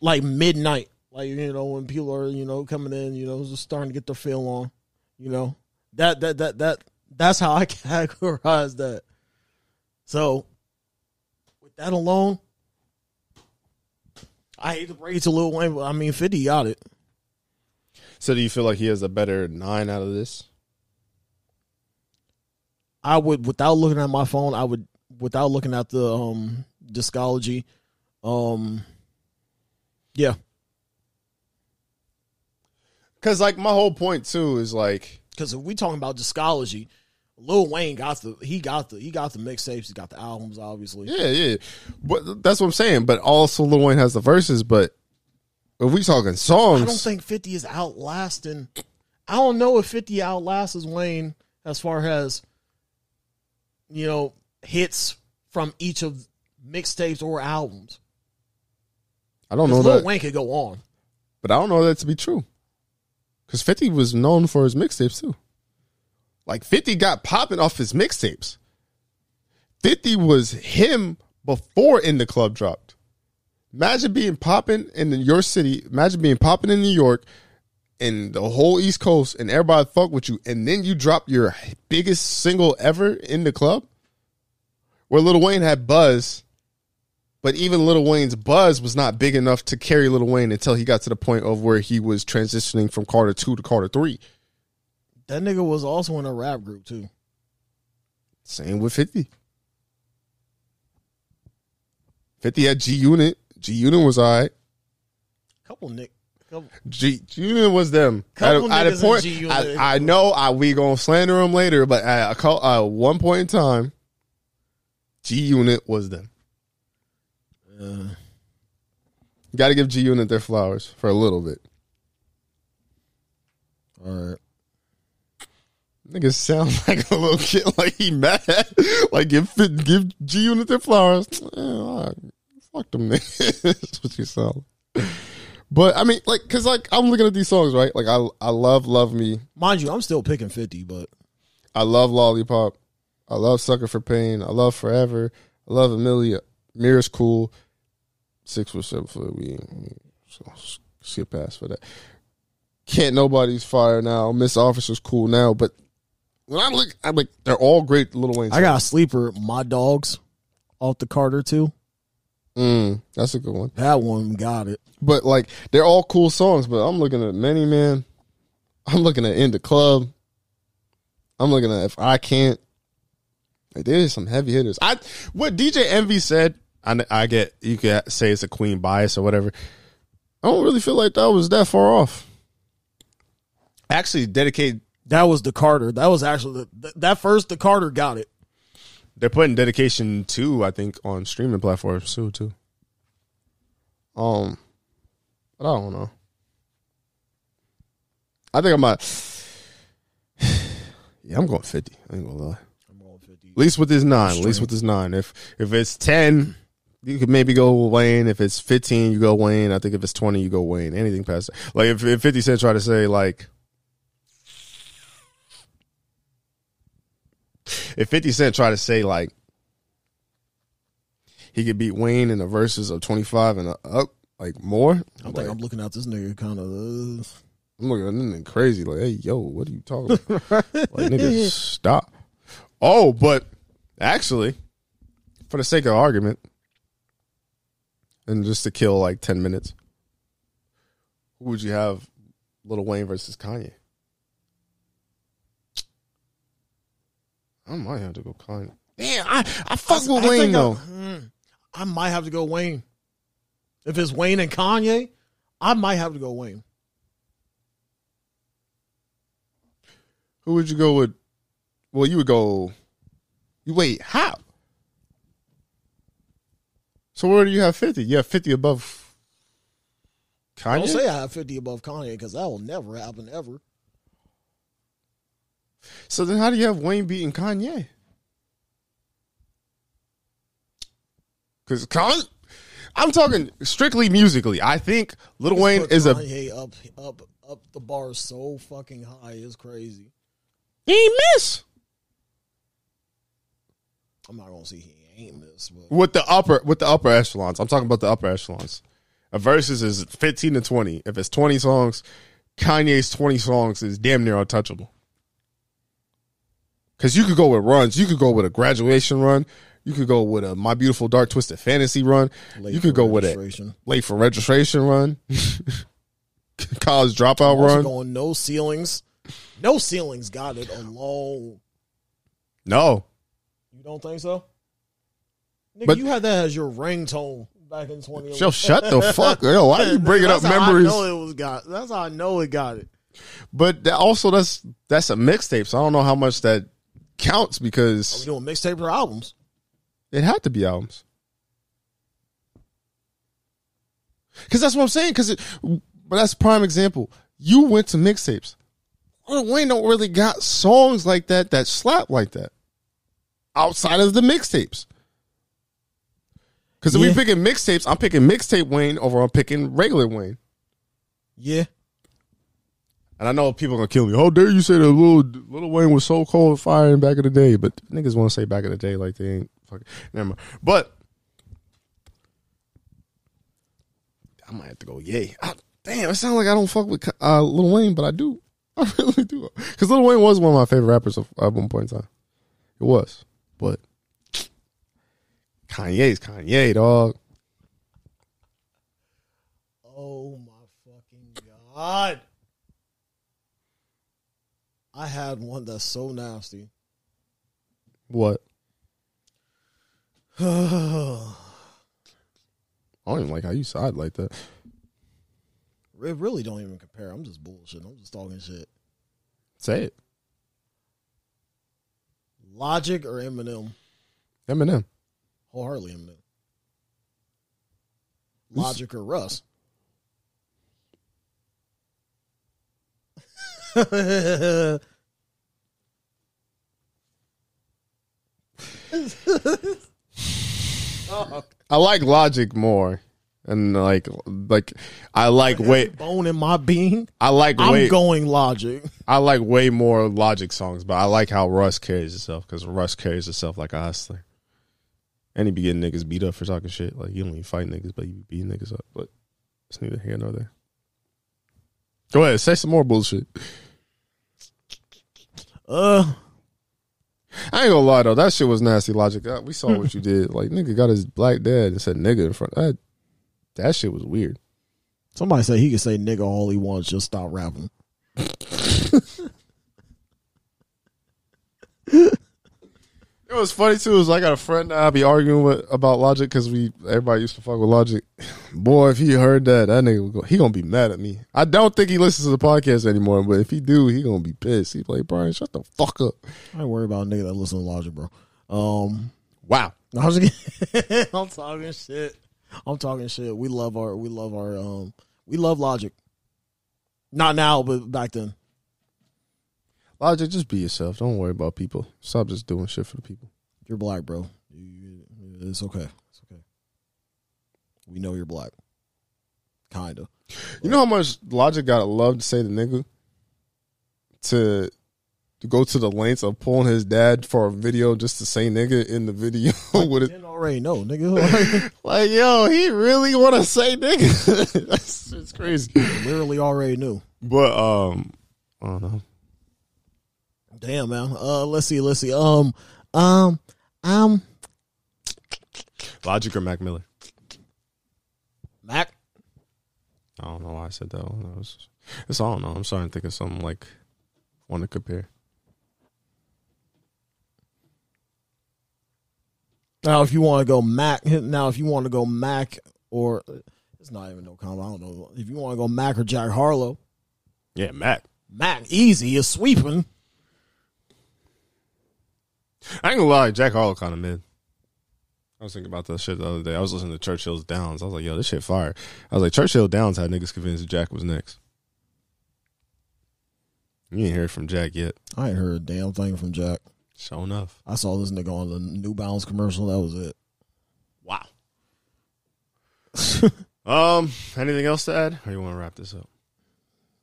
like midnight. Like, you know, when people are, you know, coming in, you know, just starting to get their feel on. You know? That's how I categorize that. So, with that alone, I hate to break it to Lil Wayne, but I mean, 50 got it. So do you feel like he has a better 9 out of this? I would, without looking at my phone, without looking at the discology, yeah. Because, like, my whole point, too, is, like... Because if we talking about discology, Lil Wayne got the mixtapes, he got the albums, obviously. Yeah. But that's what I'm saying. But also Lil Wayne has the verses, but if we talking songs. I don't think 50 is outlasting. I don't know if 50 outlasts Wayne as far as, you know, hits from each of mixtapes or albums. I don't know that. Lil Wayne could go on. But I don't know that to be true. Because 50 was known for his mixtapes too. Like, 50 got popping off his mixtapes. 50 was him before In the Club dropped. Imagine being popping in your city. Imagine being popping in New York and the whole East Coast and everybody fuck with you. And then you drop your biggest single ever, In the Club, where Lil Wayne had buzz. But even Lil Wayne's buzz was not big enough to carry Lil Wayne until he got to the point of where he was transitioning from Carter 2 to Carter 3. That nigga was also in a rap group, too. Same with 50. 50 had G-Unit. G-Unit was all right. G-Unit was them. At a point, I know we going to slander him later, but at one point in time, G-Unit was them. Got to give G-Unit their flowers for a little bit. All right. Niggas sound like a little kid, like he mad. Like, give G-Unit their flowers. Right, fuck them niggas. That's what you sound. But, I mean, like, because, like, I'm looking at these songs, right? Like, I love Love Me. Mind you, I'm still picking 50, but. I love Lollipop. I love Sucker for Pain. I love Forever. I love Amelia. Mirror's cool. 6 or 7 foot. We so skip past for that. Can't Nobody's fire now. Miss Officer's cool now, but. when I'm like, they're all great Lil Wayne songs. I got a sleeper, My Dogs, off the Carter 2. That's a good one. That one got it. But like, they're all cool songs, but I'm looking at Many Man. I'm looking at In the Club. I'm looking at If I Can't. Like, there's some heavy hitters. What DJ Envy said, I get, you could say it's a Queen bias or whatever. I don't really feel like that was that far off. Actually, Dedicate. That was the Carter. That was actually that first, the Carter got it. They're putting Dedication 2, I think, on streaming platforms too. But I don't know. I think I'm not. Yeah, I'm going 50. I ain't gonna lie. At least with this 9. At least with this 9. If it's 10, you could maybe go Wayne. If it's 15, you go Wayne. I think if it's 20, you go Wayne. Anything past that. Like, if 50 Cent tried to say, like, he could beat Wayne in the verses of 25 and up, like, more. I'm looking at this nigga kind of. I'm looking at this nigga crazy. Like, hey, yo, what are you talking about? Like, nigga, stop. Oh, but actually, for the sake of argument, and just to kill like 10 minutes, who would you have Lil Wayne versus Kanye? I might have to go Kanye. Damn, I fuck with Wayne, though. I might have to go Wayne. If it's Wayne and Kanye, I might have to go Wayne. Who would you go with? Well, you would go. Wait, how? So where do you have 50? You have 50 above Kanye? Don't say I have 50 above Kanye, because that will never happen ever. So then how do you have Wayne beating Kanye? Because Kanye, I'm talking strictly musically. I think Lil Wayne is a... Kanye up the bar so fucking high, it's crazy. He ain't miss. I'm not gonna say he ain't missed. With the upper echelons, I'm talking about the upper echelons. A versus is 15 to 20. If it's 20 songs, Kanye's 20 songs is damn near untouchable. Because you could go with runs, you could go with a Graduation run, you could go with a My Beautiful Dark Twisted Fantasy run, you could go with a Late for Registration run, College Dropout run. Going No Ceilings, No Ceilings got it alone. No. You don't think so? Nigga, but you had that as your ringtone back in 2011. Yo, shut the fuck. Yo, why are you bringing up memories? That's how I know it was got. That's how I know it got it. But that also, that's a mixtape, so I don't know how much that counts because... Are we doing mixtape or albums? It had to be albums. Because that's what I'm saying. But that's a prime example. You went to mixtapes. Wayne don't really got songs like that slap like that. Outside of the mixtapes. Because if we picking mixtapes, I'm picking mixtape Wayne over I'm picking regular Wayne. Yeah. And I know people are going to kill me. How dare you say that Lil Wayne was so cold firing back in the day. But niggas want to say back in the day like they ain't fucking. Never mind. But I might have to go yay. Damn, it sounds like I don't fuck with Lil Wayne, but I do. I really do. Because Lil Wayne was one of my favorite rappers at one point in time. It was. But Kanye's Kanye, dog. Oh my fucking God. I had one that's so nasty. What? I don't even like how you side like that. It really don't even compare. I'm just bullshitting. I'm just talking shit. Say it. Logic or Eminem? Eminem. Wholeheartedly Eminem. Logic or Russ? I like Logic more. And like I like way bone in my being. I'm going Logic. I like way more Logic songs, but I like how Russ carries itself because Russ carries itself like a hustler, and he be getting niggas beat up for talking shit. Like you don't even fight niggas, but you beat niggas up. But it's neither here nor there. Go ahead, say some more bullshit. I ain't gonna lie though, that shit was nasty, Logic. We saw what you did. Like, nigga got his black dad and said nigga in front. That shit was weird. Somebody said he could say nigga all he wants, just stop rapping. It was funny too. It was like I got a friend that I be arguing with about Logic because everybody used to fuck with Logic. Boy, if he heard that nigga would go, he gonna be mad at me. I don't think he listens to the podcast anymore, but if he do, he gonna be pissed. He like, Brian, shut the fuck up. I worry about a nigga that listens to Logic, bro. Wow. I'm talking shit. We love Logic. Not now, but back then. Logic, just be yourself. Don't worry about people. Stop just doing shit for the people. You're black, bro. It's okay. It's okay. We know you're black. Kinda. You know how much Logic gotta love to say the nigga? To go to the lengths of pulling his dad for a video just to say nigga in the video. With didn't already know, nigga. Like, yo, he really want to say nigga. That's crazy. He literally already knew. But, I don't know. Damn, man. Let's see. Logic or Mac Miller? Mac? I don't know why I said that one. I don't know. I'm starting to think of something like one to compare. Now, if you want to go Mac or it's not even no combo. I don't know. If you want to go Mac or Jack Harlow. Yeah, Mac. Mac, easy. It's sweeping. I ain't gonna lie, Jack Harlow kind of mid. I was thinking about that shit the other day. I was listening to Churchill's Downs. I was like, yo, this shit fire. I was like, Churchill Downs had niggas convinced Jack was next. You ain't heard from Jack yet. I ain't heard a damn thing from Jack. Sure enough. I saw this nigga on the New Balance commercial. That was it. Wow. Anything else to add? Or you want to wrap this up?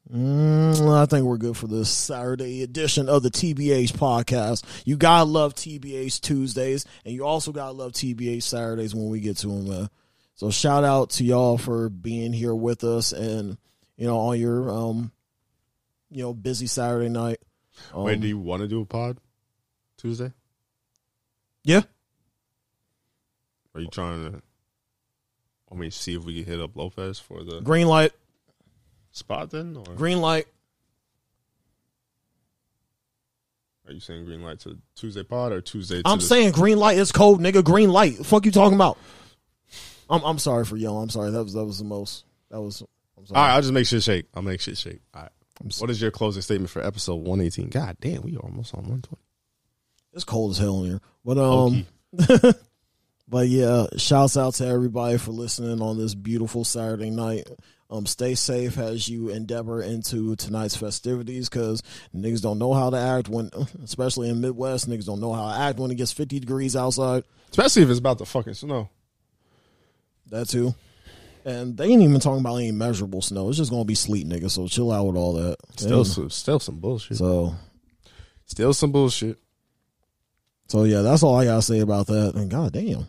I think we're good for this Saturday edition of the TBH podcast. You gotta love TBH Tuesdays, and you also gotta love TBH Saturdays when we get to them, man. So shout out to y'all for being here with us, and you know, on your busy Saturday night. Wait, do you want to do a pod Tuesday? Yeah. Are you trying to? Let me see if we can hit up Lopez for the green light. Spot then? Or? Green light. Are you saying green light to Tuesday pod or Tuesday? I'm saying green light. It's cold, nigga. Green light. The fuck you talking about? I'm sorry for yelling. I'm sorry. That was the most. That was. I'm sorry. All right. I'll just make shit shake. I'll make shit shake. All right. What is your closing statement for episode 118? God damn, we are almost on 120. It's cold as hell in here, but but yeah, shouts out to everybody for listening on this beautiful Saturday night. Stay safe as you endeavor into tonight's festivities, because niggas don't know how to act when, especially in Midwest, niggas don't know how to act when it gets 50 degrees outside. Especially if it's about to fucking snow. That too. And they ain't even talking about any measurable snow. It's just going to be sleet, nigga, so chill out with all that. Still some bullshit. So, still some bullshit. So, yeah, that's all I got to say about that. And goddamn.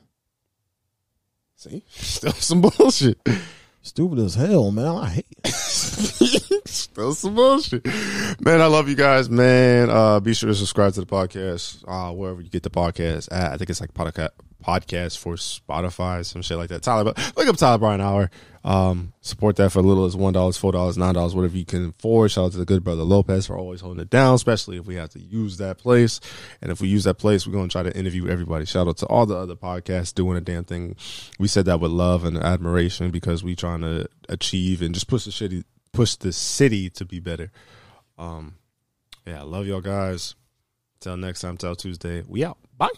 See? Still some bullshit. Stupid as hell, man. I hate it. Still some bullshit. Man, I love you guys, man. Be sure to subscribe to the podcast, wherever you get the podcast at. I think it's like podcast for Spotify, some shit like that. Look up Tyler Bryan Hour. Support that for little as $1, $4, $9, whatever you can afford. Shout out to the good brother Lopez for always holding it down, especially if we have to use that place. And if we use that place, we're going to try to interview everybody. Shout out to all the other podcasts doing a damn thing. We said that with love and admiration, because we trying to achieve and just push the city to be better. Yeah, I love y'all guys. Till next time, till Tuesday. We out. Bye.